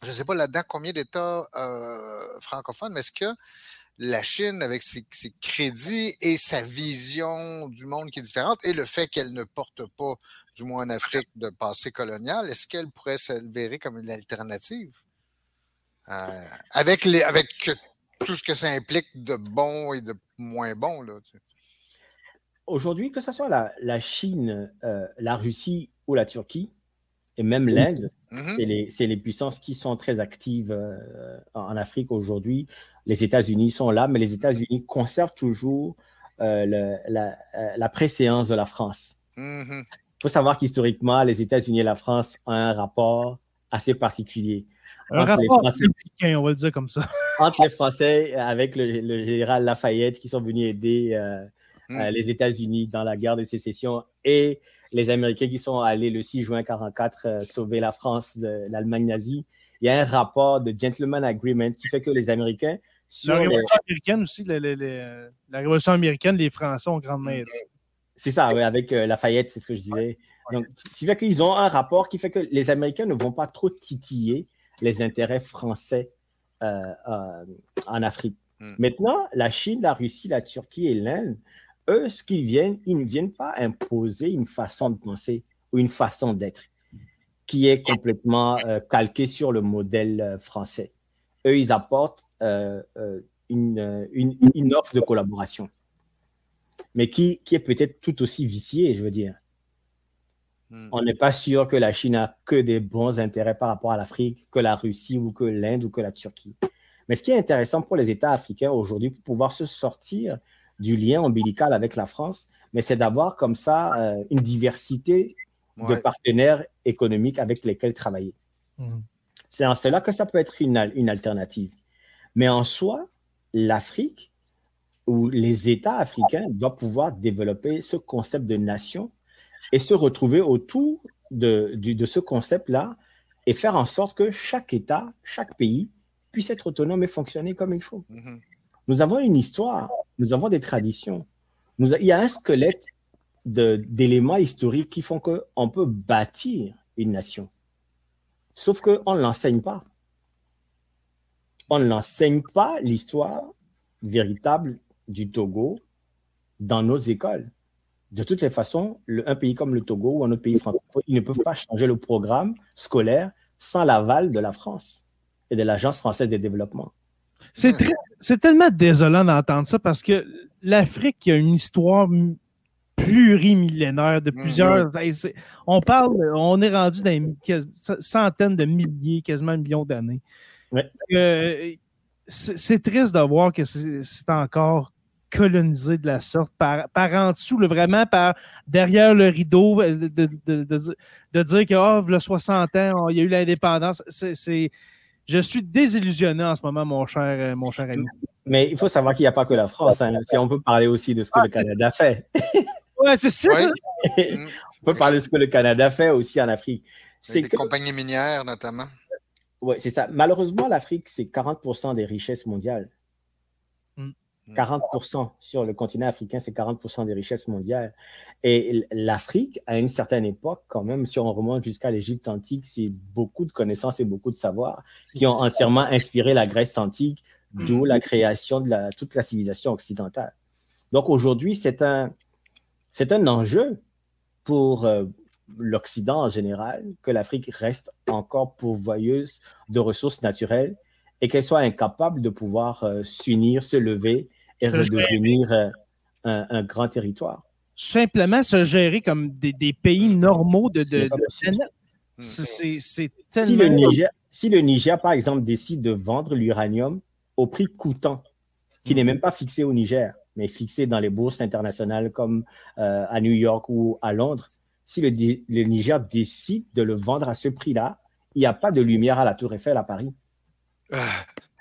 Je ne sais pas là-dedans combien d'États euh, francophones, mais est-ce que la Chine, avec ses, ses crédits et sa vision du monde qui est différente, et le fait qu'elle ne porte pas, du moins en Afrique, de passé colonial, est-ce qu'elle pourrait s'avérer comme une alternative? Euh, avec, les, avec tout ce que ça implique de bon et de moins bon. Là, tu sais. Aujourd'hui, que ce soit la, la Chine, euh, la Russie ou la Turquie, et même l'Inde, mm-hmm. c'est, les, c'est les puissances qui sont très actives euh, en Afrique aujourd'hui. Les États-Unis sont là, mais les États-Unis conservent toujours euh, le, la, la préséance de la France. Il mm-hmm. faut savoir qu'historiquement, les États-Unis et la France ont un rapport assez particulier. Un rapport Français, américain, on va le dire comme ça. Entre les Français, avec le, le général Lafayette, qui sont venus aider euh, mm. les États-Unis dans la guerre de sécession, et les Américains qui sont allés le six juin mille neuf cent quarante-quatre euh, sauver la France de, de l'Allemagne nazie. Il y a un rapport de gentleman agreement qui fait que les Américains... La révolution les... américaine aussi, les, les, les, la révolution américaine, les Français ont grande main. C'est ça, oui, avec euh, Lafayette, c'est ce que je disais. Donc, c'est fait qu'ils ont un rapport qui fait que les Américains ne vont pas trop titiller les intérêts français euh, euh, en Afrique. Mm. Maintenant, la Chine, la Russie, la Turquie et l'Inde, eux, ce qu'ils viennent, ils ne viennent pas imposer une façon de penser ou une façon d'être qui est complètement euh, calquée sur le modèle euh, français. Eux, ils apportent euh, euh, une, une, une offre de collaboration, mais qui, qui est peut-être tout aussi viciée, je veux dire. Mm. On n'est pas sûr que la Chine a que des bons intérêts par rapport à l'Afrique, que la Russie ou que l'Inde ou que la Turquie. Mais ce qui est intéressant pour les États africains aujourd'hui, pour pouvoir se sortir du lien ombilical avec la France, mais c'est d'avoir comme ça euh, une diversité ouais. de partenaires économiques avec lesquels travailler. Mmh. C'est en cela que ça peut être une, une alternative. Mais en soi, l'Afrique ou les États africains doivent pouvoir développer ce concept de nation et se retrouver autour de, de, de ce concept-là et faire en sorte que chaque État, chaque pays puisse être autonome et fonctionner comme il faut. Mmh. Nous avons une histoire, nous avons des traditions. Nous a, il y a un squelette de, d'éléments historiques qui font qu'on peut bâtir une nation. Sauf qu'on ne l'enseigne pas. On ne l'enseigne pas, l'histoire véritable du Togo, dans nos écoles. De toutes les façons, le, un pays comme le Togo ou un autre pays francophone, ils ne peuvent pas changer le programme scolaire sans l'aval de la France et de l'Agence française de développement. C'est, très, c'est tellement désolant d'entendre ça parce que l'Afrique a une histoire plurimillénaire de plusieurs... Mm-hmm. On parle, on est rendu dans des centaines de milliers, quasiment millions d'années. Ouais. Euh, c'est, c'est triste de voir que c'est, c'est encore colonisé de la sorte, par, par en dessous, là, vraiment par derrière le rideau, de, de, de, de, de dire que oh, le soixante ans, il y a eu l'indépendance. C'est... c'est Je suis désillusionné en ce moment, mon cher, mon cher ami. Mais il faut savoir qu'il n'y a pas que la France. Hein. Si on peut parler aussi de ce que ah, le Canada fait. Ouais, c'est sûr. Oui. On peut parler de ce que le Canada fait aussi en Afrique. C'est des que... compagnies minières, notamment. Oui, c'est ça. Malheureusement, l'Afrique, c'est quarante pour cent des richesses mondiales. Mm. quarante pour cent sur le continent africain, c'est quarante pour cent des richesses mondiales. Et l'Afrique, à une certaine époque, quand même, si on remonte jusqu'à l'Égypte antique, c'est beaucoup de connaissances et beaucoup de savoirs qui ont entièrement inspiré la Grèce antique, d'où la création de la, toute la civilisation occidentale. Donc aujourd'hui, c'est un, c'est un enjeu pour euh, l'Occident en général que l'Afrique reste encore pourvoyeuse de ressources naturelles et qu'elle soit incapable de pouvoir euh, s'unir, se lever et se redevenir euh, un, un grand territoire. Simplement se gérer comme des, des pays normaux de, de, de... C'est, c'est, c'est tellement... Si le Niger, si le Niger, par exemple, décide de vendre l'uranium au prix coûtant, qui n'est même pas fixé au Niger, mais fixé dans les bourses internationales comme euh, à New York ou à Londres, si le, le Niger décide de le vendre à ce prix-là, il n'y a pas de lumière à la Tour Eiffel à Paris.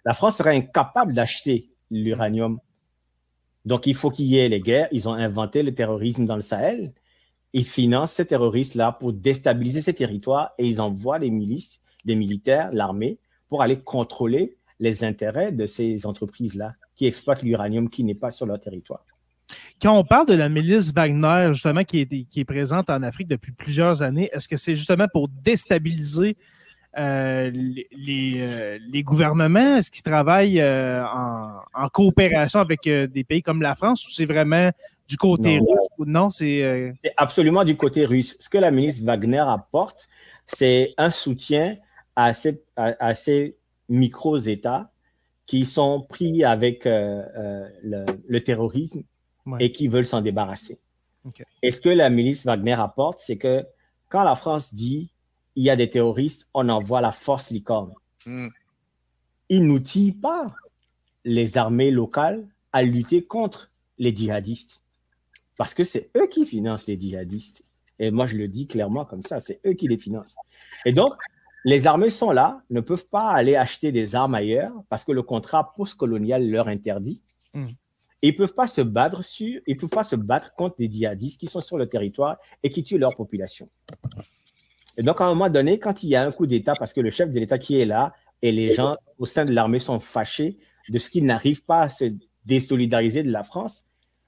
La France serait incapable d'acheter l'uranium. Donc, il faut qu'il y ait les guerres. Ils ont inventé le terrorisme dans le Sahel. Ils financent ces terroristes-là pour déstabiliser ces territoires et ils envoient les milices, les militaires, l'armée, pour aller contrôler les intérêts de ces entreprises-là qui exploitent l'uranium qui n'est pas sur leur territoire. Quand on parle de la milice Wagner, justement, qui est, qui est présente en Afrique depuis plusieurs années, est-ce que c'est justement pour déstabiliser Euh, les, les, euh, les gouvernements, est-ce qu'ils travaillent euh, en, en coopération avec euh, des pays comme la France ou c'est vraiment du côté non. russe ou non? C'est, euh... c'est absolument du côté russe. Ce que la ministre Wagner apporte, c'est un soutien à ces, à, à ces micro-États qui sont pris avec euh, euh, le, le terrorisme ouais. et qui veulent s'en débarrasser. Okay. Et ce que la ministre Wagner apporte, c'est que quand la France dit il y a des terroristes, on envoie la force licorne. Mm. Ils n'outillent pas les armées locales à lutter contre les djihadistes parce que c'est eux qui financent les djihadistes. Et moi, je le dis clairement comme ça, c'est eux qui les financent. Et donc, les armées sont là, ne peuvent pas aller acheter des armes ailleurs parce que le contrat postcolonial leur interdit. Mm. Et ils ne peuvent pas se battre sur, ils peuvent pas se battre contre des djihadistes qui sont sur le territoire et qui tuent leur population. Et donc, à un moment donné, quand il y a un coup d'État, parce que le chef de l'État qui est là et les gens au sein de l'armée sont fâchés de ce qu'ils n'arrivent pas à se désolidariser de la France,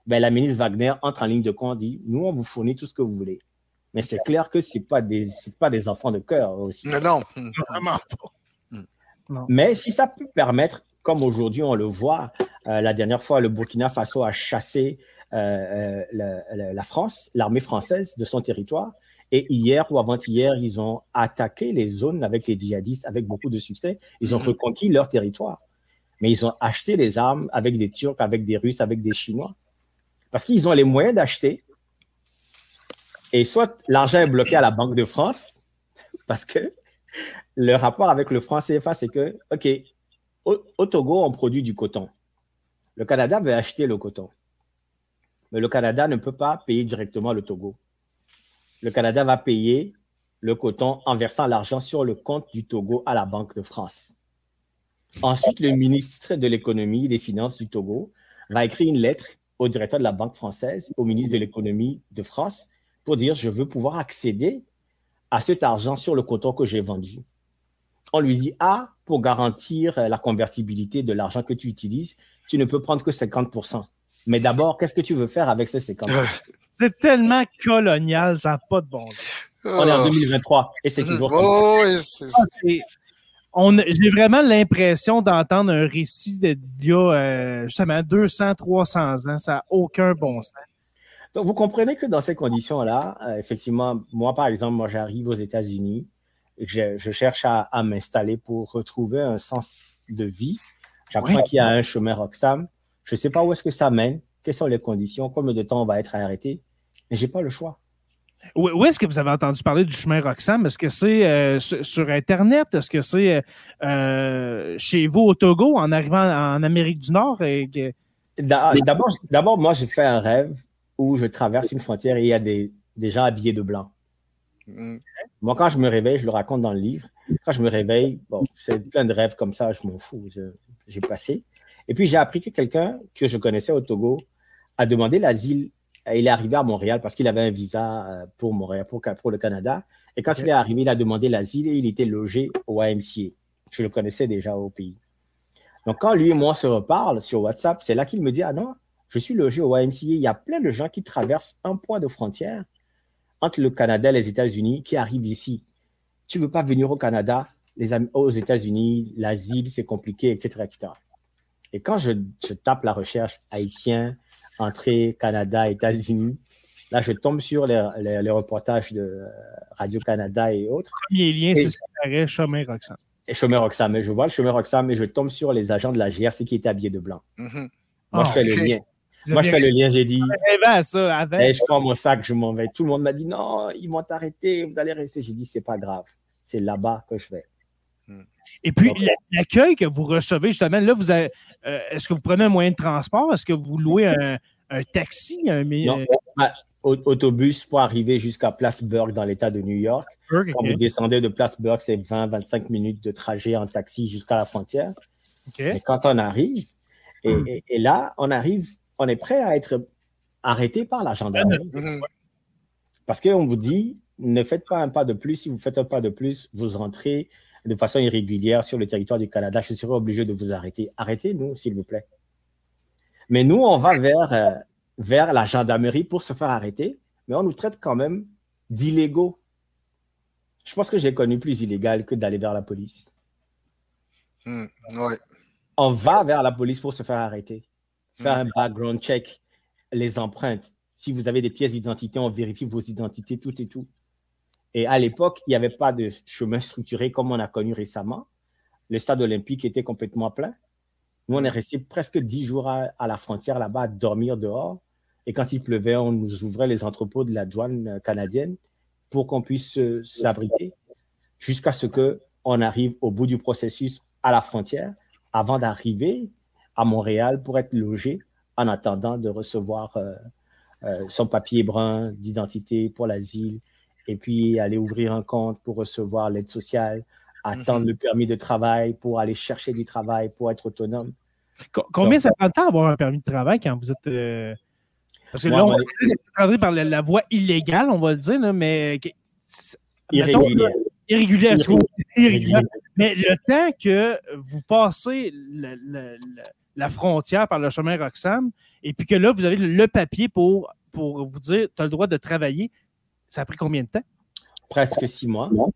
ben, la ministre Wagner entre en ligne de compte, dit « Nous, on vous fournit tout ce que vous voulez. » Mais c'est clair que ce n'est pas, pas des enfants de cœur aussi. Mais non, vraiment. Mais si ça peut permettre, comme aujourd'hui on le voit, euh, la dernière fois, le Burkina Faso a chassé euh, la, la France, l'armée française de son territoire. Et hier ou avant-hier, ils ont attaqué les zones avec les djihadistes avec beaucoup de succès. Ils ont reconquis leur territoire. Mais ils ont acheté les armes avec des Turcs, avec des Russes, avec des Chinois. Parce qu'ils ont les moyens d'acheter. Et soit l'argent est bloqué à la Banque de France, parce que le rapport avec le franc C F A, c'est que, OK, au, au Togo, on produit du coton. Le Canada veut acheter le coton. Mais le Canada ne peut pas payer directement le Togo. Le Canada va payer le coton en versant l'argent sur le compte du Togo à la Banque de France. Ensuite, le ministre de l'Économie et des Finances du Togo va écrire une lettre au directeur de la Banque française, au ministre de l'Économie de France, pour dire « je veux pouvoir accéder à cet argent sur le coton que j'ai vendu ». On lui dit « ah, pour garantir la convertibilité de l'argent que tu utilises, tu ne peux prendre que cinquante pour cent. Mais d'abord, qu'est-ce que tu veux faire avec ces cinquante pour cent ?» C'est tellement colonial, ça n'a pas de bon sens. On est en deux mille vingt-trois et c'est toujours oh, comme ça. Oui, on, j'ai vraiment l'impression d'entendre un récit d'il y a euh, justement deux cents, trois cents ans. Ça n'a aucun bon sens. Donc, vous comprenez que dans ces conditions-là, euh, effectivement, moi, par exemple, moi, j'arrive aux États-Unis, je, je cherche à, à m'installer pour retrouver un sens de vie. J'apprends ouais. qu'il y a un chemin Roxham. Je ne sais pas où est-ce que ça mène. Quelles sont les conditions? Combien de temps on va être arrêté? Mais je n'ai pas le choix. Où, où est-ce que vous avez entendu parler du chemin Roxham? Est-ce que c'est euh, sur, sur Internet? Est-ce que c'est euh, chez vous au Togo en arrivant en Amérique du Nord? Et... D'abord, d'abord, moi, j'ai fait un rêve où je traverse une frontière et il y a des, des gens habillés de blanc. Mm. Moi, quand je me réveille, je le raconte dans le livre, quand je me réveille, bon, c'est plein de rêves comme ça, je m'en fous, je, j'ai passé. Et puis, j'ai appris que quelqu'un que je connaissais au Togo a demandé l'asile. Il est arrivé à Montréal parce qu'il avait un visa pour Montréal, pour, pour le Canada. Et quand il est arrivé, il a demandé l'asile et il était logé au A M C A. Je le connaissais déjà au pays. Donc, quand lui et moi se reparle sur WhatsApp, c'est là qu'il me dit « Ah non, je suis logé au Y M C A, il y a plein de gens qui traversent un point de frontière entre le Canada et les États-Unis qui arrivent ici. Tu ne veux pas venir au Canada, les, aux États-Unis, l'asile, c'est compliqué, et cetera et cetera » Et quand je, je tape la recherche « Haïtien, entrée, Canada, États-Unis », là, je tombe sur les, les, les reportages de Radio-Canada et autres. Le premier lien, c'est ce qui paraît, Chemin Roxham. Et Chemin Roxham. Je vois le Chemin Roxham et je tombe sur les agents de la G R C qui étaient habillés de blanc. Mm-hmm. Moi, oh, je fais okay. le lien. Vous Moi, je fais le lien, j'ai dit... Eh ben, ça, avec... Et je prends mon sac, je m'en vais. Tout le monde m'a dit, non, ils vont t'arrêter, vous allez rester. J'ai dit, c'est pas grave. C'est là-bas que je vais. Et puis, okay. l'accueil que vous recevez, justement, là, vous avez, euh, est-ce que vous prenez un moyen de transport? Est-ce que vous louez un, un taxi? Un, mais, non, euh... autobus pour arriver jusqu'à Plattsburgh dans l'État de New York. Okay. Quand vous descendez de Plattsburgh, c'est vingt à vingt-cinq minutes de trajet en taxi jusqu'à la frontière. Okay. Mais quand on arrive, et, mm. et, et là, on arrive, on est prêt à être arrêté par la gendarmerie. Mm. Parce qu'on vous dit, ne faites pas un pas de plus. Si vous faites un pas de plus, vous rentrez de façon irrégulière sur le territoire du Canada. Je serai obligé de vous arrêter. Arrêtez-nous, s'il vous plaît. Mais nous, on va vers... Euh, vers la gendarmerie pour se faire arrêter, mais on nous traite quand même d'illégaux. Je pense que j'ai connu plus illégal que d'aller vers la police. Mmh, ouais. On va vers la police pour se faire arrêter, faire mmh. un background check, les empreintes. Si vous avez des pièces d'identité, on vérifie vos identités, tout et tout. Et à l'époque, il n'y avait pas de chemin structuré comme on a connu récemment. Le stade olympique était complètement plein. Nous, on est resté presque dix jours à, à la frontière là-bas à dormir dehors. Et quand il pleuvait, on nous ouvrait les entrepôts de la douane canadienne pour qu'on puisse euh, s'abriter jusqu'à ce qu'on arrive au bout du processus à la frontière avant d'arriver à Montréal pour être logé en attendant de recevoir euh, euh, son papier brun d'identité pour l'asile et puis aller ouvrir un compte pour recevoir l'aide sociale, attendre mm-hmm. le permis de travail pour aller chercher du travail, pour être autonome. Combien Donc, ça prend de temps d'avoir un permis de travail quand vous êtes... Euh... Parce que moi, là, on va être les... par la, la voie illégale, on va le dire, là, mais... Irrégulière. Irrégulière. Irrégulière. Mais le temps que vous passez le, le, le, la frontière par le chemin Roxham et puis que là, vous avez le papier pour, pour vous dire tu as le droit de travailler, ça a pris combien de temps? Presque six mois. Oui,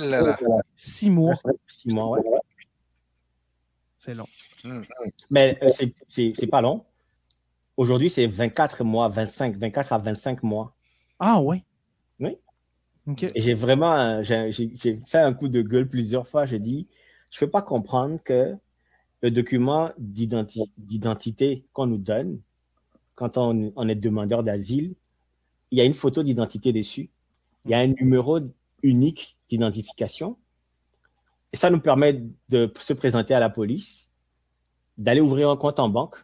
là, là. Six mois. Six mois, ouais. C'est long. Mmh. Mais euh, c'est, c'est, c'est pas long. Aujourd'hui, c'est vingt-quatre mois, vingt-cinq, vingt-quatre à vingt-cinq mois. Ah, ouais. Oui. Okay. Et j'ai vraiment, j'ai, j'ai fait un coup de gueule plusieurs fois. J'ai dit, je ne peux pas comprendre que le document d'identi- d'identité qu'on nous donne, quand on, on est demandeur d'asile, il y a une photo d'identité dessus. Il y a un numéro unique d'identification. Et ça nous permet de se présenter à la police, d'aller ouvrir un compte en banque,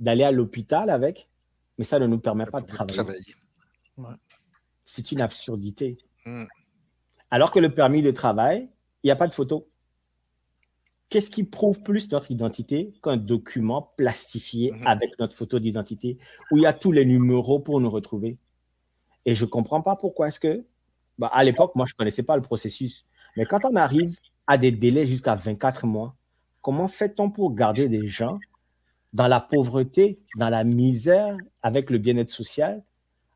d'aller à l'hôpital avec, mais ça ne nous permet pas de travailler. travailler. Ouais. C'est une absurdité. Mm. Alors que le permis de travail, il n'y a pas de photo. Qu'est-ce qui prouve plus notre identité qu'un document plastifié mm-hmm. avec notre photo d'identité, où il y a tous les numéros pour nous retrouver? Et je ne comprends pas pourquoi est-ce que Bah, à l'époque, moi, je ne connaissais pas le processus. Mais quand on arrive à des délais jusqu'à vingt-quatre mois, comment fait-on pour garder des gens dans la pauvreté, dans la misère, avec le bien-être social,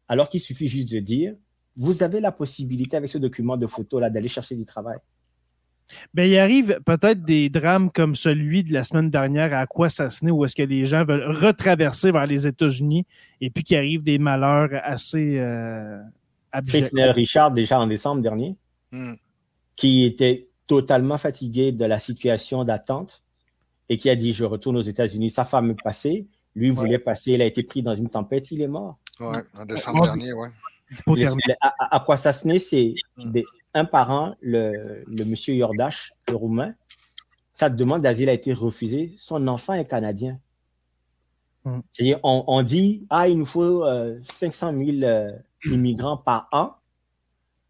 alors qu'il suffit juste de dire, vous avez la possibilité avec ce document de photo-là d'aller chercher du travail? Bien, il arrive peut-être des drames comme celui de la semaine dernière à Akwesasne, où est-ce que les gens veulent retraverser vers les États-Unis et puis qu'il arrive des malheurs assez... Euh... Prisnel Richard, déjà en décembre dernier, mm. qui était totalement fatigué de la situation d'attente et qui a dit « Je retourne aux États-Unis ». Sa femme est passée, lui ouais. voulait passer, il a été pris dans une tempête, il est mort. Oui, en décembre oh, dernier, oui. Akwesasne, c'est mm. des, un par un, le, le monsieur Yordache, le Roumain, sa demande d'asile a été refusée. Son enfant est canadien. Mm. Et on, on dit « Ah, il nous faut euh, cinq cent mille… Euh, immigrants par an,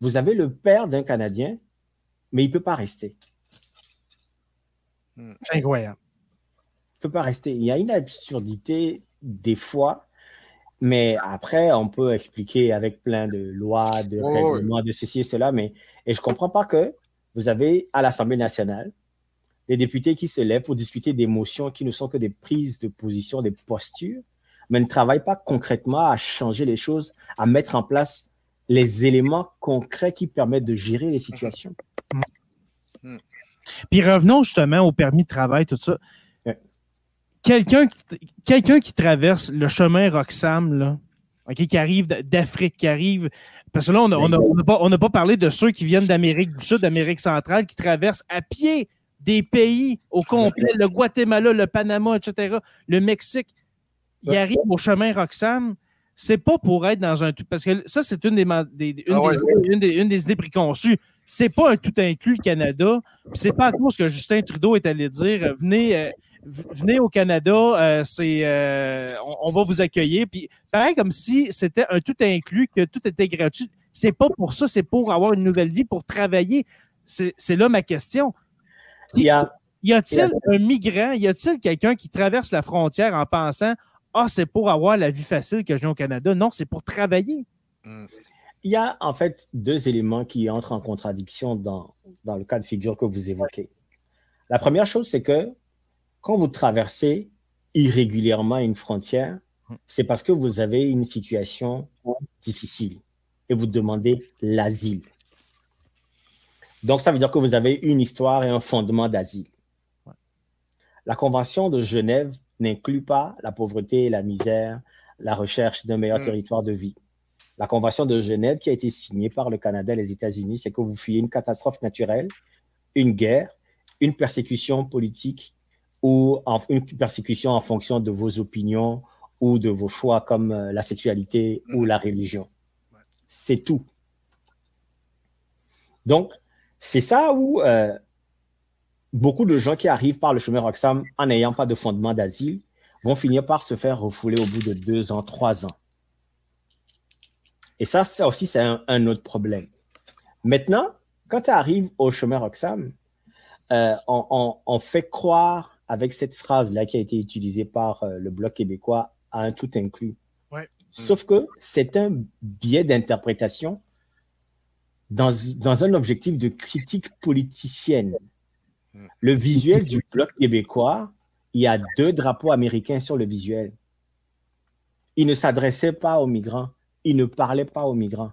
vous avez le père d'un Canadien, mais il ne peut pas rester. C'est incroyable. Il ne peut pas rester. Il y a une absurdité des fois, mais après, on peut expliquer avec plein de lois, de oh, règlements, oui. de ceci et cela, mais et je ne comprends pas que vous avez à l'Assemblée nationale des députés qui se lèvent pour discuter des motions qui ne sont que des prises de position, des postures, mais ne travaillent pas concrètement à changer les choses, à mettre en place les éléments concrets qui permettent de gérer les situations. Mmh. Puis revenons justement au permis de travail, tout ça. Mmh. Quelqu'un qui, quelqu'un qui traverse le chemin Roxham, là, okay, qui arrive d'Afrique, qui arrive... Parce que là, on n'a on a, on a pas, on a pas parlé de ceux qui viennent d'Amérique du Sud, d'Amérique centrale, qui traversent à pied des pays au complet, le Guatemala, le Panama, et cetera, le Mexique. Ils arrivent au chemin Roxham. C'est pas pour être dans un tout... Parce que ça, c'est une des, des, une, ah ouais. des, une, des une des idées préconçues. C'est pas un tout inclus, le Canada. C'est pas à cause que Justin Trudeau est allé dire « Venez... Euh, Venez au Canada, euh, c'est, euh, on, on va vous accueillir. » Puis pareil comme si c'était un tout inclus, que tout était gratuit. C'est pas pour ça, c'est pour avoir une nouvelle vie, pour travailler. C'est, c'est là ma question. Y, a, y a-t-il y a... un migrant, y a-t-il quelqu'un qui traverse la frontière en pensant « Ah, c'est pour avoir la vie facile que j'ai au Canada. » Non, c'est pour travailler. Mm. Il y a en fait deux éléments qui entrent en contradiction dans, dans le cas de figure que vous évoquez. La première chose, c'est que quand vous traversez irrégulièrement une frontière, c'est parce que vous avez une situation difficile et vous demandez l'asile. Donc, ça veut dire que vous avez une histoire et un fondement d'asile. La Convention de Genève n'inclut pas la pauvreté, la misère, la recherche d'un meilleur mmh. territoire de vie. La Convention de Genève qui a été signée par le Canada et les États-Unis, c'est que vous fuyez une catastrophe naturelle, une guerre, une persécution politique, ou en, une persécution en fonction de vos opinions ou de vos choix comme la sexualité mmh. ou la religion. Ouais. C'est tout. Donc, c'est ça où euh, beaucoup de gens qui arrivent par le chemin Roxham en n'ayant pas de fondement d'asile vont finir par se faire refouler au bout de deux ans, trois ans. Et ça, ça aussi, c'est un, un autre problème. Maintenant, quand tu arrives au chemin Roxham, euh, on, on, on fait croire avec cette phrase-là qui a été utilisée par euh, le Bloc québécois, à un tout inclus. Ouais. Sauf que c'est un biais d'interprétation dans, dans un objectif de critique politicienne. Le visuel du Bloc québécois, il y a deux drapeaux américains sur le visuel. Il ne s'adressait pas aux migrants, il ne parlait pas aux migrants.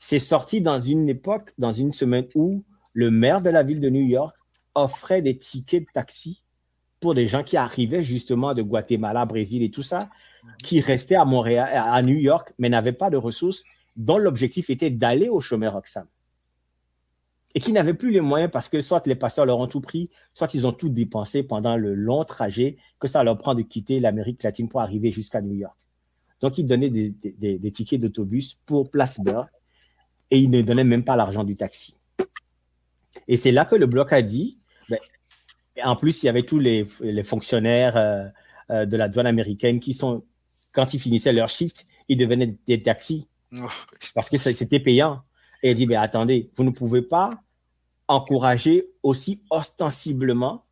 C'est sorti dans une époque, dans une semaine où le maire de la ville de New York offrait des tickets de taxi pour des gens qui arrivaient justement de Guatemala, Brésil et tout ça, qui restaient à Montréal, à New York, mais n'avaient pas de ressources, dont l'objectif était d'aller au chemin Roxham. Et qui n'avaient plus les moyens parce que soit les pasteurs leur ont tout pris, soit ils ont tout dépensé pendant le long trajet que ça leur prend de quitter l'Amérique latine pour arriver jusqu'à New York. Donc, ils donnaient des, des, des tickets d'autobus pour Plattsburgh et ils ne donnaient même pas l'argent du taxi. Et c'est là que le Bloc a dit... Ben, en plus, il y avait tous les, les fonctionnaires euh, euh, de la douane américaine qui sont, quand ils finissaient leur shift, ils devenaient des taxis parce que c'était payant. Et il dit, ben, attendez, vous ne pouvez pas encourager aussi ostensiblement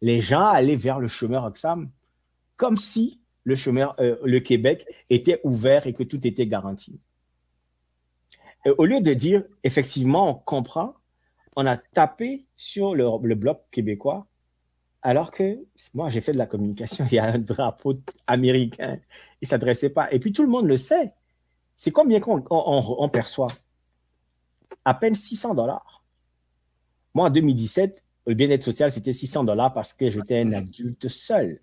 les gens à aller vers le chemin Roxham, comme si le chemin, euh, le Québec était ouvert et que tout était garanti. Et au lieu de dire, effectivement, on comprend, on a tapé sur le, le Bloc québécois, alors que moi, j'ai fait de la communication, il y a un drapeau américain, il ne s'adressait pas. Et puis, tout le monde le sait. C'est combien qu'on on, on perçoit? À peine six cents dollars. Moi, en deux mille dix-sept, le bien-être social, c'était six cents dollars parce que j'étais un adulte seul.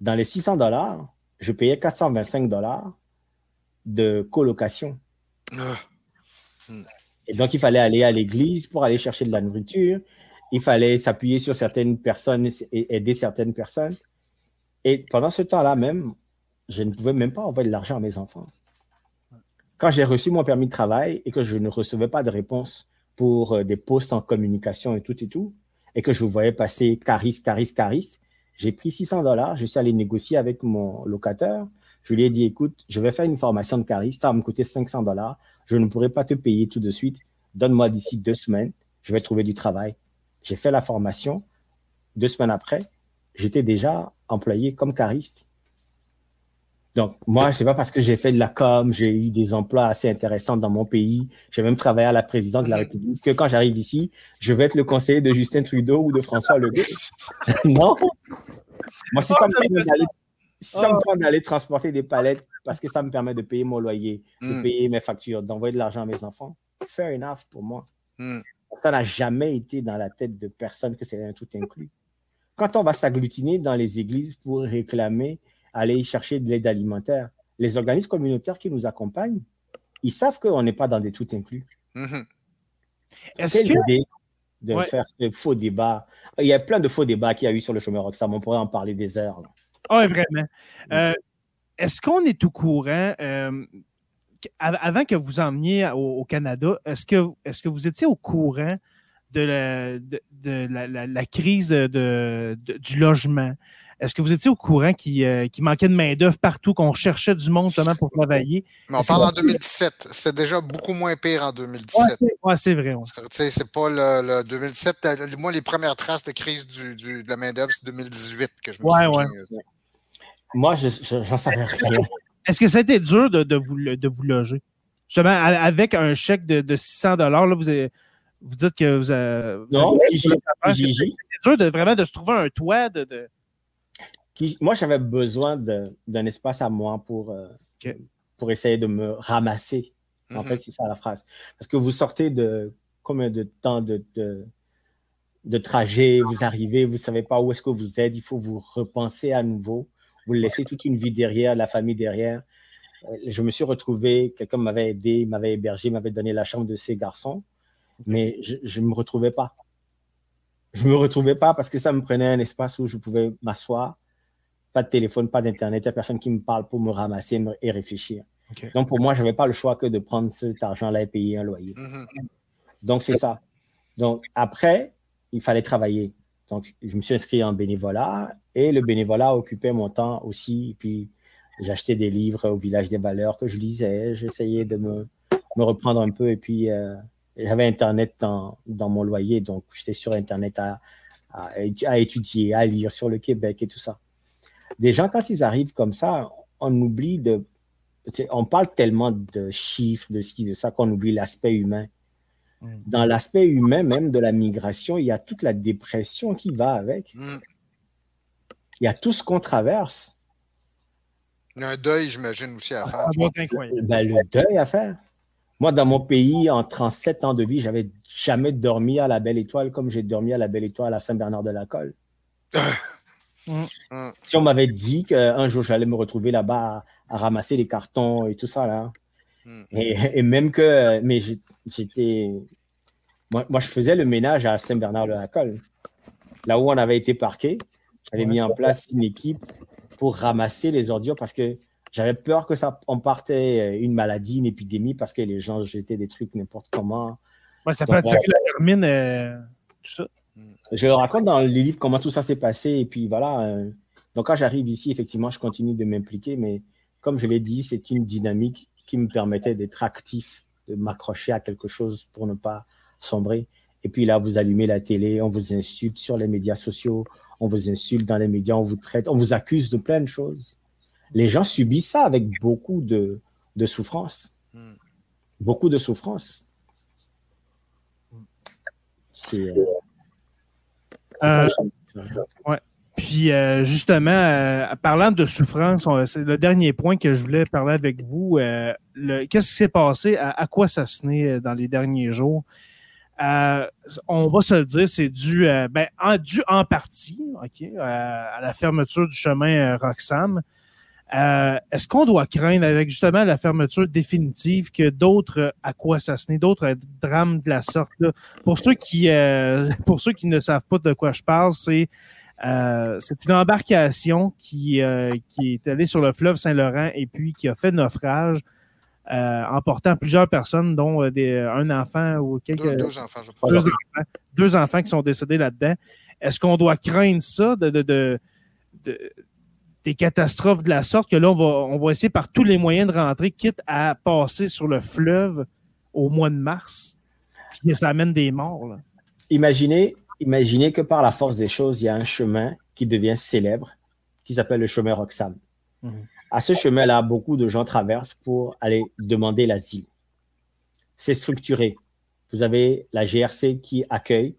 Dans les six cents dollars, je payais quatre cent vingt-cinq dollars de colocation. Et donc, il fallait aller à l'église pour aller chercher de la nourriture. Il fallait s'appuyer sur certaines personnes et aider certaines personnes. Et pendant ce temps-là même, je ne pouvais même pas envoyer de l'argent à mes enfants. Quand j'ai reçu mon permis de travail et que je ne recevais pas de réponse pour des postes en communication et tout et tout, et que je voyais passer Caris, Caris, Caris, j'ai pris six cents dollars, je suis allé négocier avec mon locataire. Je lui ai dit, écoute, je vais faire une formation de Caris, ça va me coûter cinq cents dollars, je ne pourrai pas te payer tout de suite, donne-moi d'ici deux semaines, je vais trouver du travail. J'ai fait la formation, deux semaines après, j'étais déjà employé comme cariste. Donc, moi, c'est pas parce que j'ai fait de la com, j'ai eu des emplois assez intéressants dans mon pays, j'ai même travaillé à la présidence de la République, que quand j'arrive ici, je vais être le conseiller de Justin Trudeau ou de François Legault. Non. Moi, si oh, ça me permet d'aller, si oh. ça me permet d'aller transporter des palettes parce que ça me permet de payer mon loyer, mm. de payer mes factures, d'envoyer de l'argent à mes enfants, fair enough pour moi. Mm. Ça n'a jamais été dans la tête de personne que c'est un tout inclus. Quand on va s'agglutiner dans les églises pour réclamer aller chercher de l'aide alimentaire. Les organismes communautaires qui nous accompagnent, ils savent qu'on n'est pas dans des tout inclus. Mm-hmm. Est-ce que... l'idée de ouais. faire ce faux débat? Il y a plein de faux débats qu'il y a eu sur le chemin Roxham. On pourrait en parler des heures. Oui, oh, vraiment. Euh, est-ce qu'on est au courant, euh, avant que vous emmeniez au, au Canada, est-ce que, est-ce que vous étiez au courant de la, de, de la, la, la crise de, de, de, du logement? Est-ce que vous étiez au courant qu'il, euh, qu'il manquait de main-d'œuvre partout, qu'on recherchait du monde justement pour travailler? Mais on parle en deux mille dix-sept. C'était déjà beaucoup moins pire en deux mille dix-sept. Oui, ouais, c'est vrai. Ouais. C'est, c'est pas le, le deux mille dix-sept. Moi, les premières traces de crise du, du, de la main-d'œuvre, c'est deux mille dix-huit que je me ouais, souviens. Ouais. Moi, je, je, j'en savais rien. Est-ce que ça a été dur de, de, vous, de vous loger? Justement, avec un chèque de, de six cents dollars, là, vous avez... Vous dites que vous avez... Non, Gigi, Gigi. C'est dur de, vraiment de se trouver un toit. De, de... Moi, j'avais besoin de, d'un espace à moi pour, euh, okay. pour essayer de me ramasser. En mm-hmm. fait, c'est ça la phrase. Parce que vous sortez de combien de temps de, de, de trajet, vous arrivez, vous ne savez pas où est-ce que vous êtes, il faut vous repenser à nouveau. Vous laissez toute une vie derrière, la famille derrière. Je me suis retrouvé, quelqu'un m'avait aidé, m'avait hébergé, m'avait donné la chambre de ces garçons. Mais je ne me retrouvais pas. Je ne me retrouvais pas parce que ça me prenait un espace où je pouvais m'asseoir. Pas de téléphone, pas d'Internet. Il n'y a personne qui me parle pour me ramasser et réfléchir. Okay. Donc, pour moi, je n'avais pas le choix que de prendre cet argent-là et payer un loyer. Mm-hmm. Donc, c'est ça. Donc, après, il fallait travailler. Donc, je me suis inscrit en bénévolat et le bénévolat occupait mon temps aussi. Puis, j'achetais des livres au Village des Valeurs que je lisais. J'essayais de me, me reprendre un peu et puis... Euh, J'avais Internet dans, dans mon loyer, donc j'étais sur Internet à, à, à étudier, à lire sur le Québec et tout ça. Des gens, quand ils arrivent comme ça, on oublie de... On parle tellement de chiffres, de ci, de ça, qu'on oublie l'aspect humain. Mmh. Dans l'aspect humain même de la migration, il y a toute la dépression qui va avec. Mmh. Il y a tout ce qu'on traverse. Il y a un deuil, j'imagine, aussi à faire. Ah, bon, ben, le deuil à faire. Moi, dans mon pays, en trente-sept ans de vie, j'avais jamais dormi à la Belle Étoile comme j'ai dormi à la Belle Étoile à Saint-Bernard-de-Lacolle. Si on m'avait dit qu'un jour, j'allais me retrouver là-bas à, à ramasser les cartons et tout ça, là. Et, et même que... Mais j'étais... Moi, moi, je faisais le ménage à Saint-Bernard-de-Lacolle. Là où on avait été parqués, j'avais mis en place une équipe pour ramasser les ordures parce que j'avais peur que ça, on partait une maladie, une épidémie, parce que les gens jetaient des trucs n'importe comment. Ouais, ça peut attirer la vermine, euh, tout ça. Je raconte dans le livre comment tout ça s'est passé. Et puis voilà. Euh, donc, quand j'arrive ici, effectivement, je continue de m'impliquer. Mais comme je l'ai dit, c'est une dynamique qui me permettait d'être actif, de m'accrocher à quelque chose pour ne pas sombrer. Et puis là, vous allumez la télé, on vous insulte sur les médias sociaux, on vous insulte dans les médias, on vous traite, on vous accuse de plein de choses. Les gens subissent ça avec beaucoup de, de souffrance. Mm. Beaucoup de souffrance. C'est, euh, c'est euh, ça. Ouais. Puis, euh, justement, euh, parlant de souffrance, on, c'est le dernier point que je voulais parler avec vous. Euh, le, qu'est-ce qui s'est passé à Akwesasne dans les derniers jours? Euh, on va se le dire, c'est dû, euh, ben, en, dû en partie okay, euh, à la fermeture du chemin euh, Roxham. Euh, est-ce qu'on doit craindre, avec justement la fermeture définitive, que d'autres Akwesasne, d'autres drames de la sorte, là, pour ceux qui, euh, pour ceux qui ne savent pas de quoi je parle, c'est, euh, c'est une embarcation qui, euh, qui est allée sur le fleuve Saint-Laurent et puis qui a fait naufrage, euh, emportant plusieurs personnes, dont des, un enfant ou quelques... Deux, deux enfants, je crois. Deux enfants, deux enfants qui sont décédés là-dedans. Est-ce qu'on doit craindre ça de... de, de, de des catastrophes de la sorte, que là, on va, on va essayer par tous les moyens de rentrer, quitte à passer sur le fleuve au mois de mars, puis ça amène des morts. Là. Imaginez, imaginez que par la force des choses, il y a un chemin qui devient célèbre, qui s'appelle le chemin Roxham. Mm-hmm. À ce chemin-là, beaucoup de gens traversent pour aller demander l'asile. C'est structuré. Vous avez la G R C qui accueille,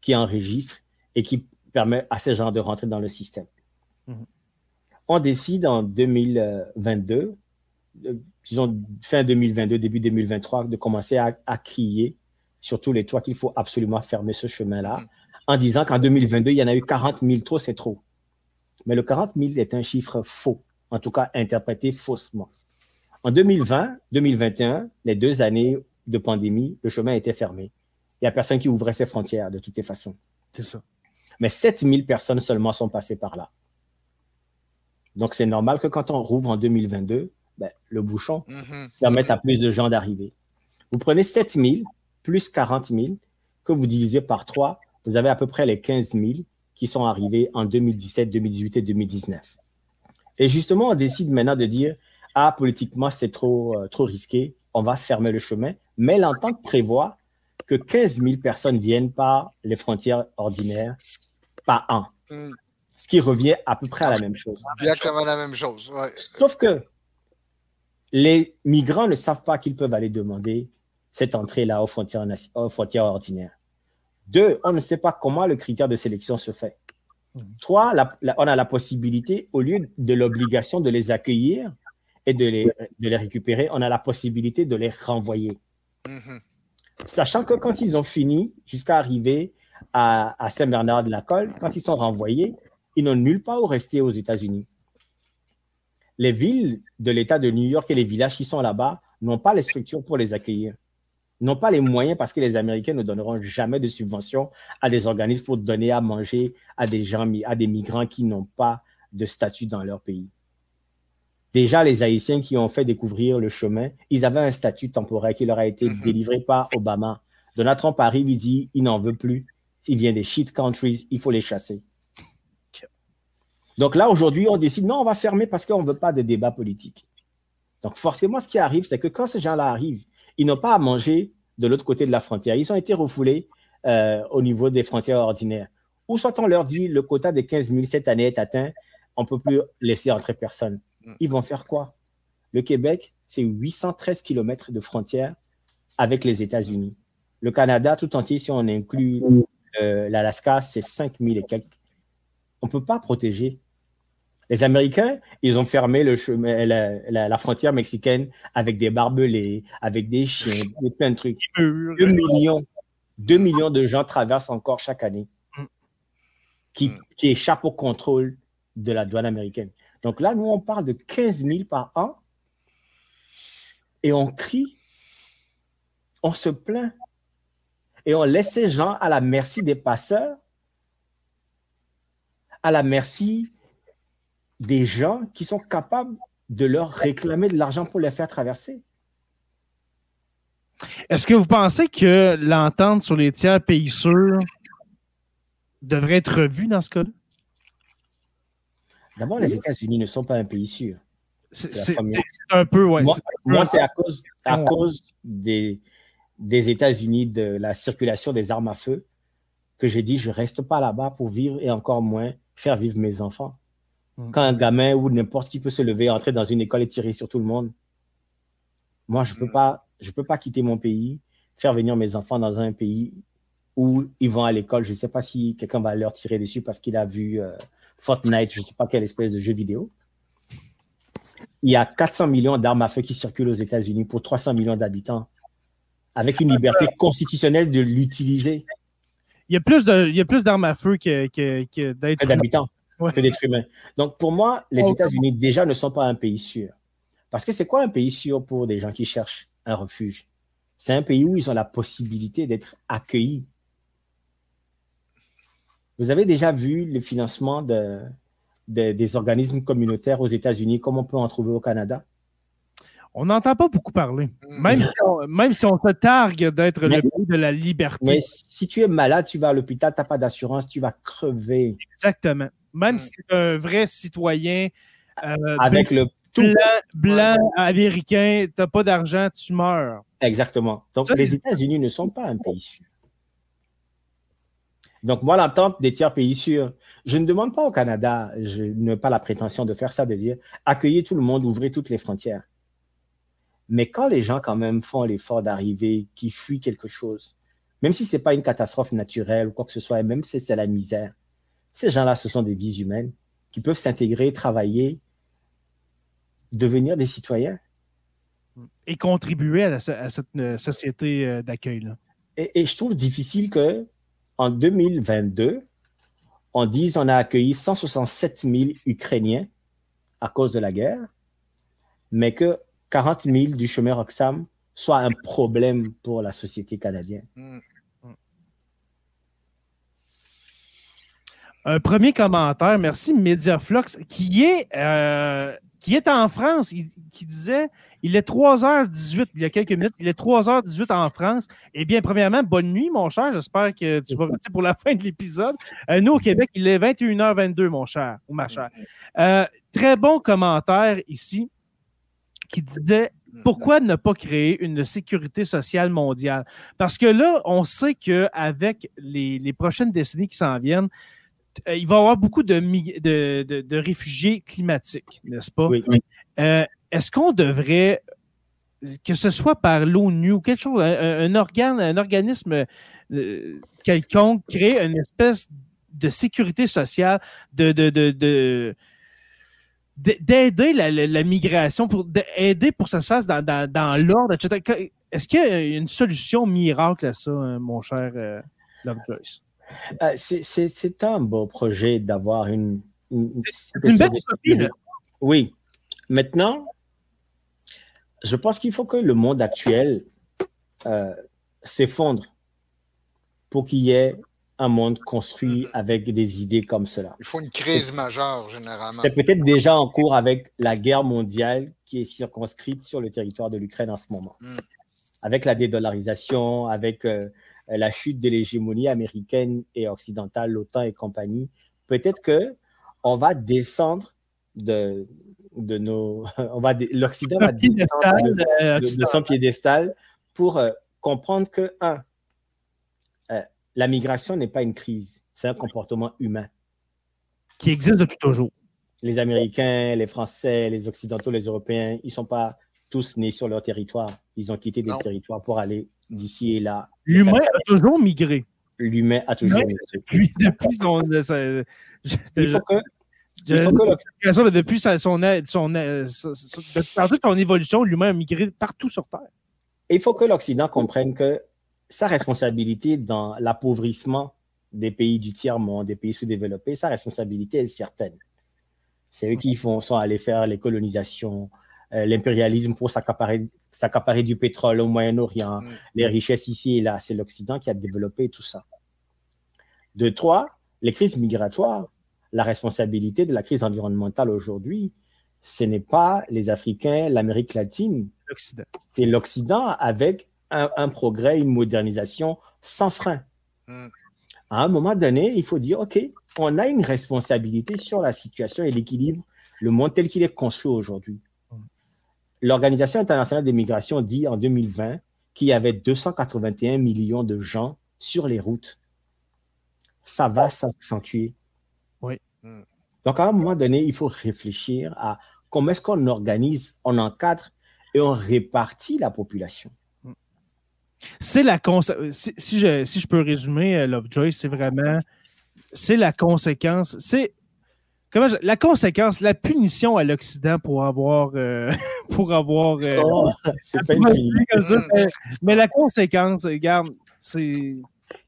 qui enregistre et qui permet à ces gens de rentrer dans le système. Mmh. On décide en deux mille vingt-deux, disons fin deux mille vingt-deux, début deux mille vingt-trois, de commencer à, à crier sur tous les toits qu'il faut absolument fermer ce chemin-là, mmh. en disant qu'en deux mille vingt-deux, il y en a eu quarante mille trop, c'est trop. Mais le quarante mille est un chiffre faux, en tout cas interprété faussement. En deux mille vingt, deux mille vingt et un, les deux années de pandémie, le chemin était fermé. Il n'y a personne qui ouvrait ses frontières de toutes les façons. C'est ça. Mais sept mille personnes seulement sont passées par là. Donc, c'est normal que quand on rouvre en deux mille vingt-deux, ben, le bouchon mm-hmm. permette à plus de gens d'arriver. Vous prenez sept mille plus quarante mille que vous divisez par trois, vous avez à peu près les quinze mille qui sont arrivés en deux mille dix-sept, deux mille dix-huit et deux mille dix-neuf. Et justement, on décide maintenant de dire « Ah, politiquement, c'est trop, euh, trop risqué, on va fermer le chemin », mais l'entente prévoit que quinze mille personnes viennent par les frontières ordinaires par an, mm. ce qui revient à peu près à la même chose. Exactement la même chose, ouais. Sauf que les migrants ne savent pas qu'ils peuvent aller demander cette entrée-là aux frontières, aux frontières ordinaires. Deux, on ne sait pas comment le critère de sélection se fait. Mmh. Trois, la, la, on a la possibilité, au lieu de l'obligation de les accueillir et de les, de les récupérer, on a la possibilité de les renvoyer. Mmh. Sachant que quand ils ont fini, jusqu'à arriver à, à Saint-Bernard-de-Lacolle, quand ils sont renvoyés, ils n'ont nulle part où rester aux États-Unis. Les villes de l'État de New York et les villages qui sont là-bas n'ont pas les structures pour les accueillir, n'ont pas les moyens parce que les Américains ne donneront jamais de subventions à des organismes pour donner à manger à des gens, à des migrants qui n'ont pas de statut dans leur pays. Déjà, les Haïtiens qui ont fait découvrir le chemin, ils avaient un statut temporaire qui leur a été mm-hmm. délivré par Obama. Donald Trump arrive, il dit, il n'en veut plus. Il vient des shit countries, il faut les chasser. Donc là, aujourd'hui, on décide, non, on va fermer parce qu'on ne veut pas de débat politique. Donc forcément, ce qui arrive, c'est que quand ces gens-là arrivent, ils n'ont pas à manger de l'autre côté de la frontière. Ils ont été refoulés euh, au niveau des frontières ordinaires. Ou soit on leur dit, le quota des quinze mille cette année est atteint, on ne peut plus laisser entrer personne. Ils vont faire quoi? Le Québec, c'est huit cent treize kilomètres de frontière avec les États-Unis. Le Canada, tout entier, si on inclut euh, l'Alaska, c'est cinq mille et quelques. On ne peut pas protéger. Les Américains, ils ont fermé le chemin, la, la, la frontière mexicaine avec des barbelés, avec des chiens, des, plein de trucs. Deux millions, deux millions de gens traversent encore chaque année qui, qui échappent au contrôle de la douane américaine. Donc là, nous, on parle de quinze mille par an et on crie, on se plaint et on laisse ces gens à la merci des passeurs, à la merci des gens qui sont capables de leur réclamer de l'argent pour les faire traverser. Est-ce que vous pensez que l'entente sur les tiers pays sûrs devrait être revue dans ce cas-là? D'abord, les États-Unis ne sont pas un pays sûr. C'est, c'est, c'est un peu, oui. Moi, c'est, moi, c'est à cause, à cause des, des États-Unis, de la circulation des armes à feu, que j'ai dit, je ne reste pas là-bas pour vivre et encore moins faire vivre mes enfants. Quand un gamin ou n'importe qui peut se lever, entrer dans une école et tirer sur tout le monde, moi, je ne peux pas, je peux pas quitter mon pays, faire venir mes enfants dans un pays où ils vont à l'école. Je ne sais pas si quelqu'un va leur tirer dessus parce qu'il a vu euh, Fortnite, je ne sais pas quelle espèce de jeu vidéo. Il y a quatre cents millions d'armes à feu qui circulent aux États-Unis pour trois cents millions d'habitants, avec une liberté constitutionnelle de l'utiliser. Il y a plus de, il y a plus d'armes à feu que, que, que d'être... d'habitants. Ouais. Que d'être humain. Donc, pour moi, les oh, États-Unis, déjà, ne sont pas un pays sûr. Parce que c'est quoi un pays sûr pour des gens qui cherchent un refuge? C'est un pays où ils ont la possibilité d'être accueillis. Vous avez déjà vu le financement de, de, des organismes communautaires aux États-Unis, comme on peut en trouver au Canada? On n'entend pas beaucoup parler, même, si on, même si on se targue d'être mais, le pays de la liberté. Mais si tu es malade, tu vas à l'hôpital, tu n'as pas d'assurance, tu vas crever. Exactement. Même si tu es un vrai citoyen euh, avec blanc, le tout... blanc américain, tu n'as pas d'argent, tu meurs. Exactement. Donc, ça, les États-Unis ne sont pas un pays sûr. Donc, moi, l'entente des tiers pays sûrs, je ne demande pas au Canada, je n'ai pas la prétention de faire ça, de dire accueillez tout le monde, ouvrez toutes les frontières. Mais quand les gens quand même font l'effort d'arriver, qui fuient quelque chose, même si ce n'est pas une catastrophe naturelle ou quoi que ce soit, et même si c'est la misère, ces gens-là, ce sont des vies humaines qui peuvent s'intégrer, travailler, devenir des citoyens. Et contribuer à, la, à cette société d'accueil-là. Et, et je trouve difficile que en deux mille vingt-deux, on dise qu'on a accueilli cent soixante-sept mille Ukrainiens à cause de la guerre, mais que quarante mille du chemin Roxham soit un problème pour la société canadienne. Un premier commentaire, merci, Mediaflux, qui est... Euh... qui est en France, il, qui disait, il est trois heures dix-huit, il y a quelques minutes, il est trois heures dix-huit en France. Eh bien, premièrement, bonne nuit, mon cher, j'espère que tu vas rester pour la fin de l'épisode. Euh, nous, au Québec, il est vingt et une heures vingt-deux, mon cher, ou ma chère. Euh, très bon commentaire ici, qui disait, pourquoi ne pas créer une sécurité sociale mondiale? Parce que là, on sait qu'avec les, les prochaines décennies qui s'en viennent, il va y avoir beaucoup de, de, de, de réfugiés climatiques, n'est-ce pas? Oui. Euh, est-ce qu'on devrait, que ce soit par l'ONU ou quelque chose, un, un organe, un organisme euh, quelconque, créer une espèce de sécurité sociale, de, de, de, de, de, d'aider la, la, la migration, pour, d'aider pour que ça se fasse dans, dans, dans l'ordre, et cetera. Est-ce qu'il y a une solution miracle à ça, hein, mon cher euh, Lovejoyce? Euh, c'est, c'est, c'est un beau projet d'avoir une... une, c'est une belle utopie. Oui. Maintenant, je pense qu'il faut que le monde actuel euh, s'effondre pour qu'il y ait un monde construit mm-hmm. avec des idées comme cela. Il faut une crise majeure, généralement. C'est peut-être déjà en cours avec la guerre mondiale qui est circonscrite sur le territoire de l'Ukraine en ce moment. Mm. Avec la dédollarisation, avec... Euh, la chute de l'hégémonie américaine et occidentale, l'OTAN et compagnie, peut-être qu'on va descendre de, de nos... On va, l'Occident va descendre de, de, de son piédestal pour euh, comprendre que, un, euh, la migration n'est pas une crise, c'est un comportement humain. Qui existe depuis toujours. Les Américains, les Français, les Occidentaux, les Européens, ils ne sont pas tous nés sur leur territoire. Ils ont quitté des non. territoires pour aller... d'ici et là. L'humain a toujours migré. L'humain a toujours migré. Depuis, depuis son... Ça, il faut que... Il faut que depuis son, son, son, son, son, son évolution, l'humain a migré partout sur Terre. Et il faut que l'Occident comprenne que sa responsabilité dans l'appauvrissement des pays du tiers-monde, des pays sous-développés, sa responsabilité est certaine. C'est eux qui font, sont allés faire les colonisations, l'impérialisme pour s'accaparer, s'accaparer du pétrole au Moyen-Orient, mmh. les richesses ici et là. C'est l'Occident qui a développé tout ça. De trois, les crises migratoires, la responsabilité de la crise environnementale aujourd'hui, ce n'est pas les Africains, l'Amérique latine. L'Occident. C'est l'Occident avec un, un progrès, une modernisation sans frein. Mmh. À un moment donné, il faut dire, OK, on a une responsabilité sur la situation et l'équilibre, le monde tel qu'il est construit aujourd'hui. L'Organisation internationale des migrations dit en deux mille vingt qu'il y avait deux cent quatre-vingt-un millions de gens sur les routes. Ça va s'accentuer. Oui. Donc, à un moment donné, il faut réfléchir à comment est-ce qu'on organise, on encadre et on répartit la population. C'est la cons- si, si, je, si je peux résumer, Lovejoyce, c'est vraiment... C'est la conséquence... C'est... Comment je... La conséquence, la punition à l'Occident pour avoir... Euh, pour avoir euh, oh, c'est pas une comme ça, mais, mais la conséquence, regarde, c'est...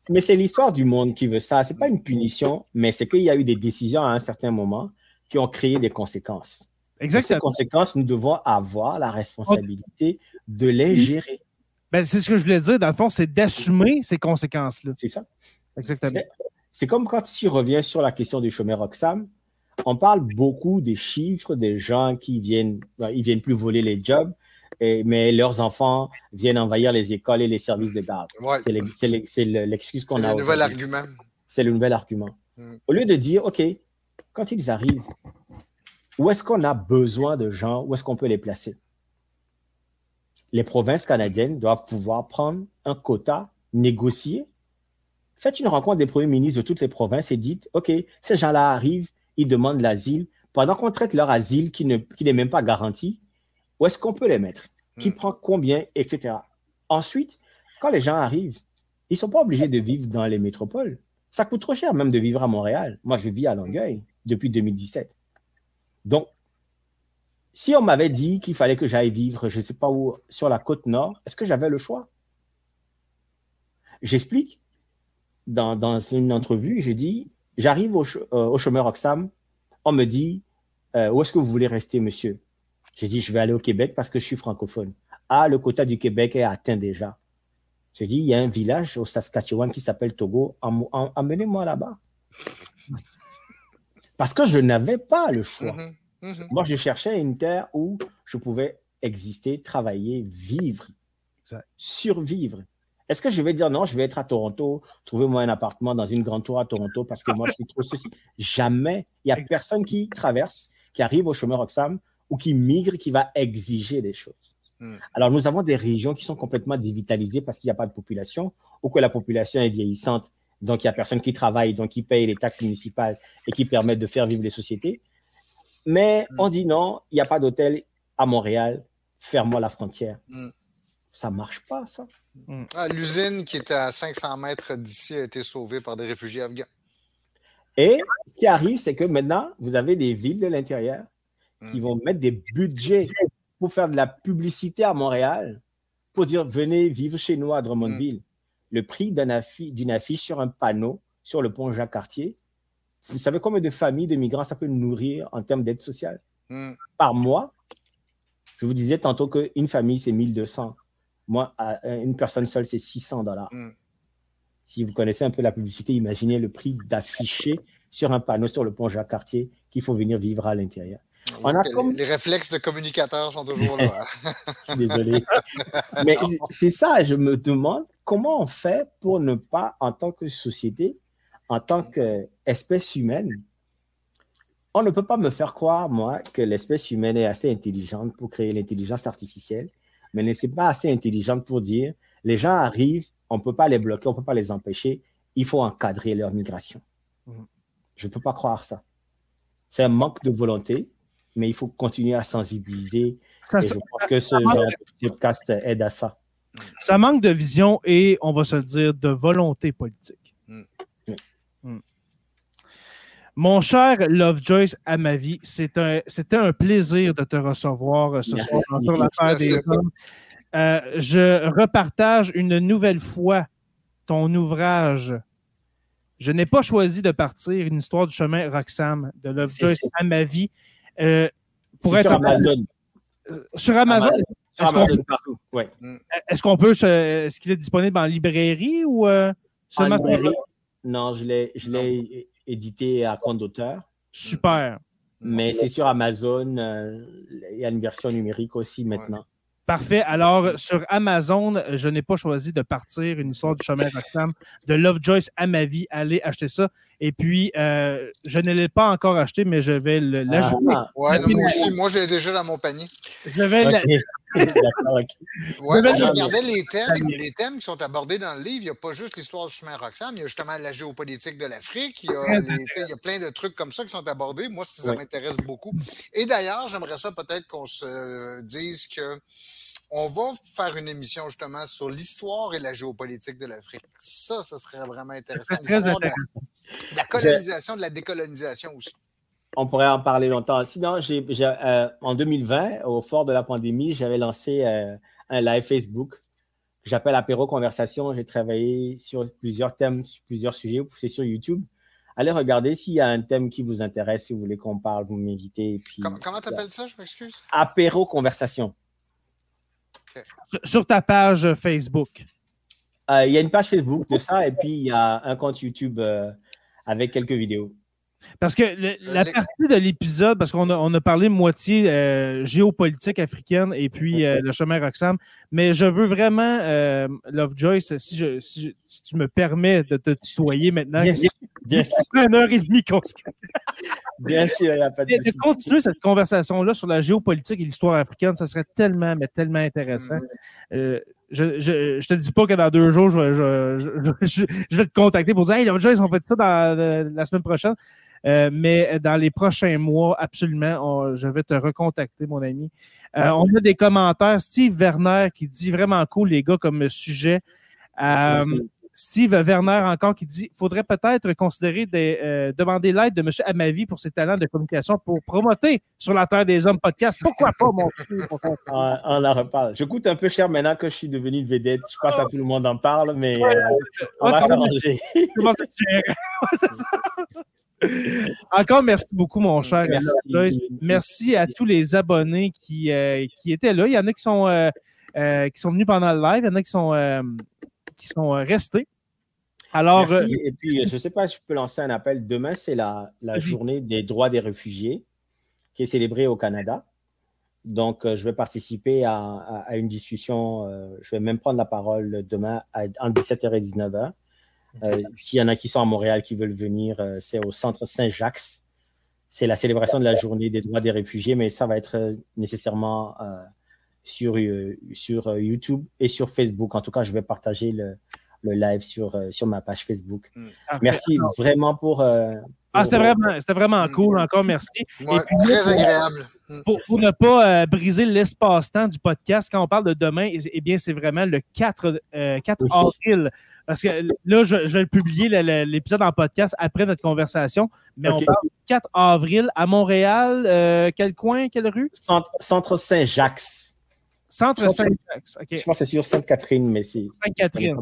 Mais c'est l'histoire du monde qui veut ça. C'est pas une punition, mais c'est qu'il y a eu des décisions à un certain moment qui ont créé des conséquences. Exactement. Et ces conséquences, nous devons avoir la responsabilité de les gérer. Ben, c'est ce que je voulais dire. Dans le fond, c'est d'assumer ces conséquences-là. C'est ça. Exactement. C'est, c'est comme quand tu reviens sur la question du chemin Roxham. On parle beaucoup des chiffres, des gens qui viennent, ils viennent plus voler les jobs, et, mais leurs enfants viennent envahir les écoles et les services de garde. Ouais. C'est, le, c'est, le, c'est le, l'excuse qu'on c'est a. C'est le nouvel aujourd'hui. argument. C'est le nouvel argument. Mm. Au lieu de dire, OK, quand ils arrivent, où est-ce qu'on a besoin de gens? Où est-ce qu'on peut les placer? Les provinces canadiennes doivent pouvoir prendre un quota, négocier, Faites une rencontre des premiers ministres de toutes les provinces et dites, OK, ces gens-là arrivent, ils demandent l'asile. Pendant qu'on traite leur asile qui ne, qui n'est même pas garanti, où est-ce qu'on peut les mettre? Qui mmh. prend combien, et cetera. Ensuite, quand les gens arrivent, ils ne sont pas obligés de vivre dans les métropoles. Ça coûte trop cher même de vivre à Montréal. Moi, je vis à Longueuil depuis deux mille dix-sept. Donc, si on m'avait dit qu'il fallait que j'aille vivre, je ne sais pas où, sur la côte nord, est-ce que j'avais le choix? J'explique. Dans, dans une entrevue, j'ai dit, j'arrive au, euh, au Chemin Roxham, on me dit, euh, où est-ce que vous voulez rester, monsieur? J'ai dit, je vais aller au Québec parce que je suis francophone. Ah, le quota du Québec est atteint déjà. J'ai dit, il y a un village au Saskatchewan qui s'appelle Togo, en, en, emmenez-moi là-bas. Parce que je n'avais pas le choix. Mmh. Mmh. Moi, je cherchais une terre où je pouvais exister, travailler, vivre, exact. Survivre. Est-ce que je vais dire non, je vais être à Toronto, trouvez-moi un appartement dans une grande tour à Toronto parce que moi, je suis trop ceci. Jamais. Il n'y a personne qui traverse, qui arrive au Chemin Roxham ou qui migre, qui va exiger des choses. Mmh. Alors, nous avons des régions qui sont complètement dévitalisées parce qu'il n'y a pas de population ou que la population est vieillissante, donc il n'y a personne qui travaille, donc qui paye les taxes municipales et qui permettent de faire vivre les sociétés. Mais mmh. on dit non, il n'y a pas d'hôtel à Montréal, ferme-moi la frontière. Mmh. Ça ne marche pas, ça. Mmh. Ah, l'usine qui était à cinq cents mètres d'ici a été sauvée par des réfugiés afghans. Et ce qui arrive, c'est que maintenant, vous avez des villes de l'intérieur qui mmh. vont mettre des budgets pour faire de la publicité à Montréal pour dire « Venez vivre chez nous à Drummondville. Mmh. » Le prix d'une affiche, d'une affiche sur un panneau sur le pont Jacques-Cartier, vous savez combien de familles de migrants ça peut nourrir en termes d'aide sociale mmh. par mois? Je vous disais tantôt qu'une famille, c'est mille deux cents. Moi, une personne seule, c'est six cents dollars. Mmh. Si vous connaissez un peu la publicité, imaginez le prix d'afficher sur un panneau sur le pont Jacques-Cartier qu'il faut venir vivre à l'intérieur. Oui, on a comme... Les réflexes de communicateurs sont toujours là. Je suis désolé. Mais c'est ça, je me demande comment on fait pour ne pas, en tant que société, en tant qu'espèce humaine, on ne peut pas me faire croire, moi, que l'espèce humaine est assez intelligente pour créer l'intelligence artificielle, mais ne c'est pas assez intelligente pour dire les gens arrivent, on ne peut pas les bloquer, on ne peut pas les empêcher, il faut encadrer leur migration. Mmh. Je ne peux pas croire ça. C'est un manque de volonté, mais il faut continuer à sensibiliser. Ça, et ça, je pense que ce genre de podcast aide à ça. Ça manque de vision et, on va se le dire, de volonté politique. Mmh. Mmh. Mon cher Lovejoyce Amavi, c'est un, c'était un plaisir de te recevoir ce Merci. soir sur la Terre des Hommes. Euh, je repartage une nouvelle fois ton ouvrage. Je n'ai pas choisi de partir, une histoire du chemin Roxham de Lovejoyce Amavi. Euh, pour être sur Amazon. Euh, sur Amazon. Amazon. Sur Amazon partout. Ouais. Est-ce qu'on peut, se, est-ce qu'il est disponible en librairie ou euh, seulement en librairie? Non, je l'ai, je l'ai. édité à compte d'auteur. Super. Mais ouais. c'est sur Amazon. Euh, il y a une version numérique aussi maintenant. Ouais. Parfait. Alors, sur Amazon, je n'ai pas choisi de partir. Une histoire du chemin Roxham de Lovejoyce Amavi. Allez acheter ça. Et puis, euh, je ne l'ai pas encore acheté, mais je vais le, l'ajouter. Ah, ouais, non, moi aussi. Moi, j'ai déjà dans mon panier. Je vais okay. la... D'accord, okay. Ouais, ben, je regardais les thèmes, les thèmes qui sont abordés dans le livre. Il n'y a pas juste l'histoire du chemin Roxham, il y a justement la géopolitique de l'Afrique, il y a, les, il y a plein de trucs comme ça qui sont abordés. Moi, ça ouais. m'intéresse beaucoup. Et d'ailleurs, j'aimerais ça peut-être qu'on se dise que on va faire une émission justement sur l'histoire et la géopolitique de l'Afrique. Ça, ça serait vraiment intéressant. Très intéressant. De la, de la colonisation, de la décolonisation aussi. On pourrait en parler longtemps. Sinon, j'ai, j'ai, euh, en deux mille vingt, au fort de la pandémie, j'avais lancé euh, un live Facebook que j'appelle Apéro Conversation. J'ai travaillé sur plusieurs thèmes, sur plusieurs sujets. C'est sur YouTube. Allez regarder s'il y a un thème qui vous intéresse. Si vous voulez qu'on parle, vous m'invitez. Et puis, comment comment tu appelles ça? Je m'excuse. Apéro Conversation. Okay. Sur, sur ta page Facebook. Il euh, y a une page Facebook de ça et puis il y a un compte YouTube euh, avec quelques vidéos. Parce que le, la partie de l'épisode, parce qu'on a, on a parlé moitié euh, géopolitique africaine et puis euh, le chemin Roxham, mais je veux vraiment, euh, Lovejoyce, si, je, si, je, si tu me permets de te tutoyer maintenant. Yes. Yes. Ça fait une heure et demie qu'on se Bien sûr, il n'y a pas de souci. De continuer cette conversation-là sur la géopolitique et l'histoire africaine, ça serait tellement, mais tellement intéressant. Mm-hmm. Euh, Je, je, je te dis pas que dans deux jours, je, je, je, je, je vais te contacter pour dire « Hey, Lovejoyce, on fait ça dans, euh, la semaine prochaine. Euh, » Mais dans les prochains mois, absolument, on, je vais te recontacter, mon ami. Euh, on a des commentaires. Steve Werner qui dit « Vraiment cool, les gars, comme sujet. » euh, Steve Werner encore qui dit « Faudrait peut-être considérer des, euh, demander l'aide de M. Amavi pour ses talents de communication pour promoter Sur la Terre des Hommes podcast. Pourquoi pas, mon frère? On, on en reparle. Je coûte un peu cher maintenant que je suis devenu une vedette. Je pense à tout le monde en parle, mais ouais, euh, on va s'arranger. Encore merci beaucoup, mon cher. Merci, merci à tous les abonnés qui, euh, qui étaient là. Il y en a qui sont, euh, euh, qui sont venus pendant le live. Il y en a qui sont... Euh, qui sont restés. Alors, merci. Et puis, je ne sais pas si je peux lancer un appel. Demain, c'est la, la journée des droits des réfugiés qui est célébrée au Canada. Donc, je vais participer à, à, à une discussion. Euh, je vais même prendre la parole demain à, entre dix-sept heures et dix-neuf heures. Euh, S'il y en a qui sont à Montréal qui veulent venir, euh, c'est au Centre Saint-Jacques. C'est la célébration de la journée des droits des réfugiés, mais ça va être nécessairement... Euh, Sur, euh, sur euh, YouTube et sur Facebook. En tout cas, je vais partager le, le live sur, euh, sur ma page Facebook. Mmh. Merci ah, vraiment pour… Euh, pour ah, c'était euh, vraiment, c'était vraiment cool. Mmh. Encore merci. Ouais, et puis, très là, agréable. Pour, pour ne pas euh, briser l'espace-temps du podcast, quand on parle de demain, eh bien, c'est vraiment le quatre, euh, quatre oui. avril. Parce que là, je, je vais publier le, le, l'épisode en podcast après notre conversation. Mais okay. On parle quatre avril à Montréal. Euh, quel coin, quelle rue? Centre, Centre Saint-Jacques. Centre Saint-Jacques, ok. Je pense que c'est sur Sainte-Catherine, mais c'est... Sainte-Catherine.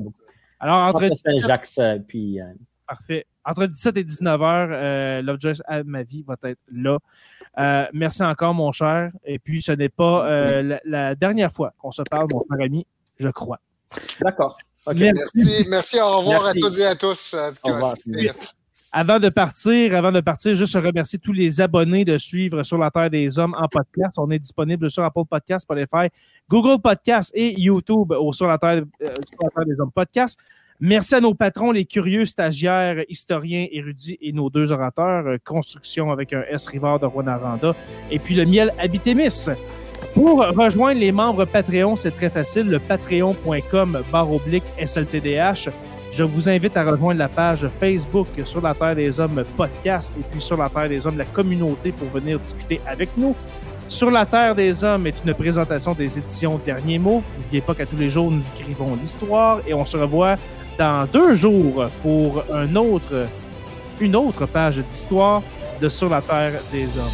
Alors, entre... Centre Saint-Jacques, puis... Euh... Parfait. Entre dix-sept et dix-neuf heures, euh, Lovejoyce Amavi va être là. Euh, merci encore, mon cher. Et puis, ce n'est pas euh, la, la dernière fois qu'on se parle, mon cher ami, je crois. D'accord. Okay. Merci. merci. Merci, au revoir merci. à toutes et à tous. À... Au revoir. Merci. Avant de partir, avant de partir, juste remercier tous les abonnés de suivre Sur la Terre des Hommes en podcast. On est disponible sur Apple Podcasts, Spotify, Google Podcasts et YouTube au Sur la Terre, euh, Sur la Terre des Hommes podcast. Merci à nos patrons, les curieux, stagiaires, historiens, érudits et nos deux orateurs, euh, Construction avec un S Rivard de Rwanda et puis le miel Habitémis. Pour rejoindre les membres Patreon, c'est très facile, le patreon.com barre oblique SLTDH. Je vous invite à rejoindre la page Facebook Sur la Terre des Hommes podcast et puis Sur la Terre des Hommes, la communauté, pour venir discuter avec nous. Sur la Terre des Hommes est une présentation des éditions Derniers Mots. N'oubliez pas qu'à tous les jours, nous écrivons l'histoire et on se revoit dans deux jours pour un autre, une autre page d'histoire de Sur la Terre des Hommes.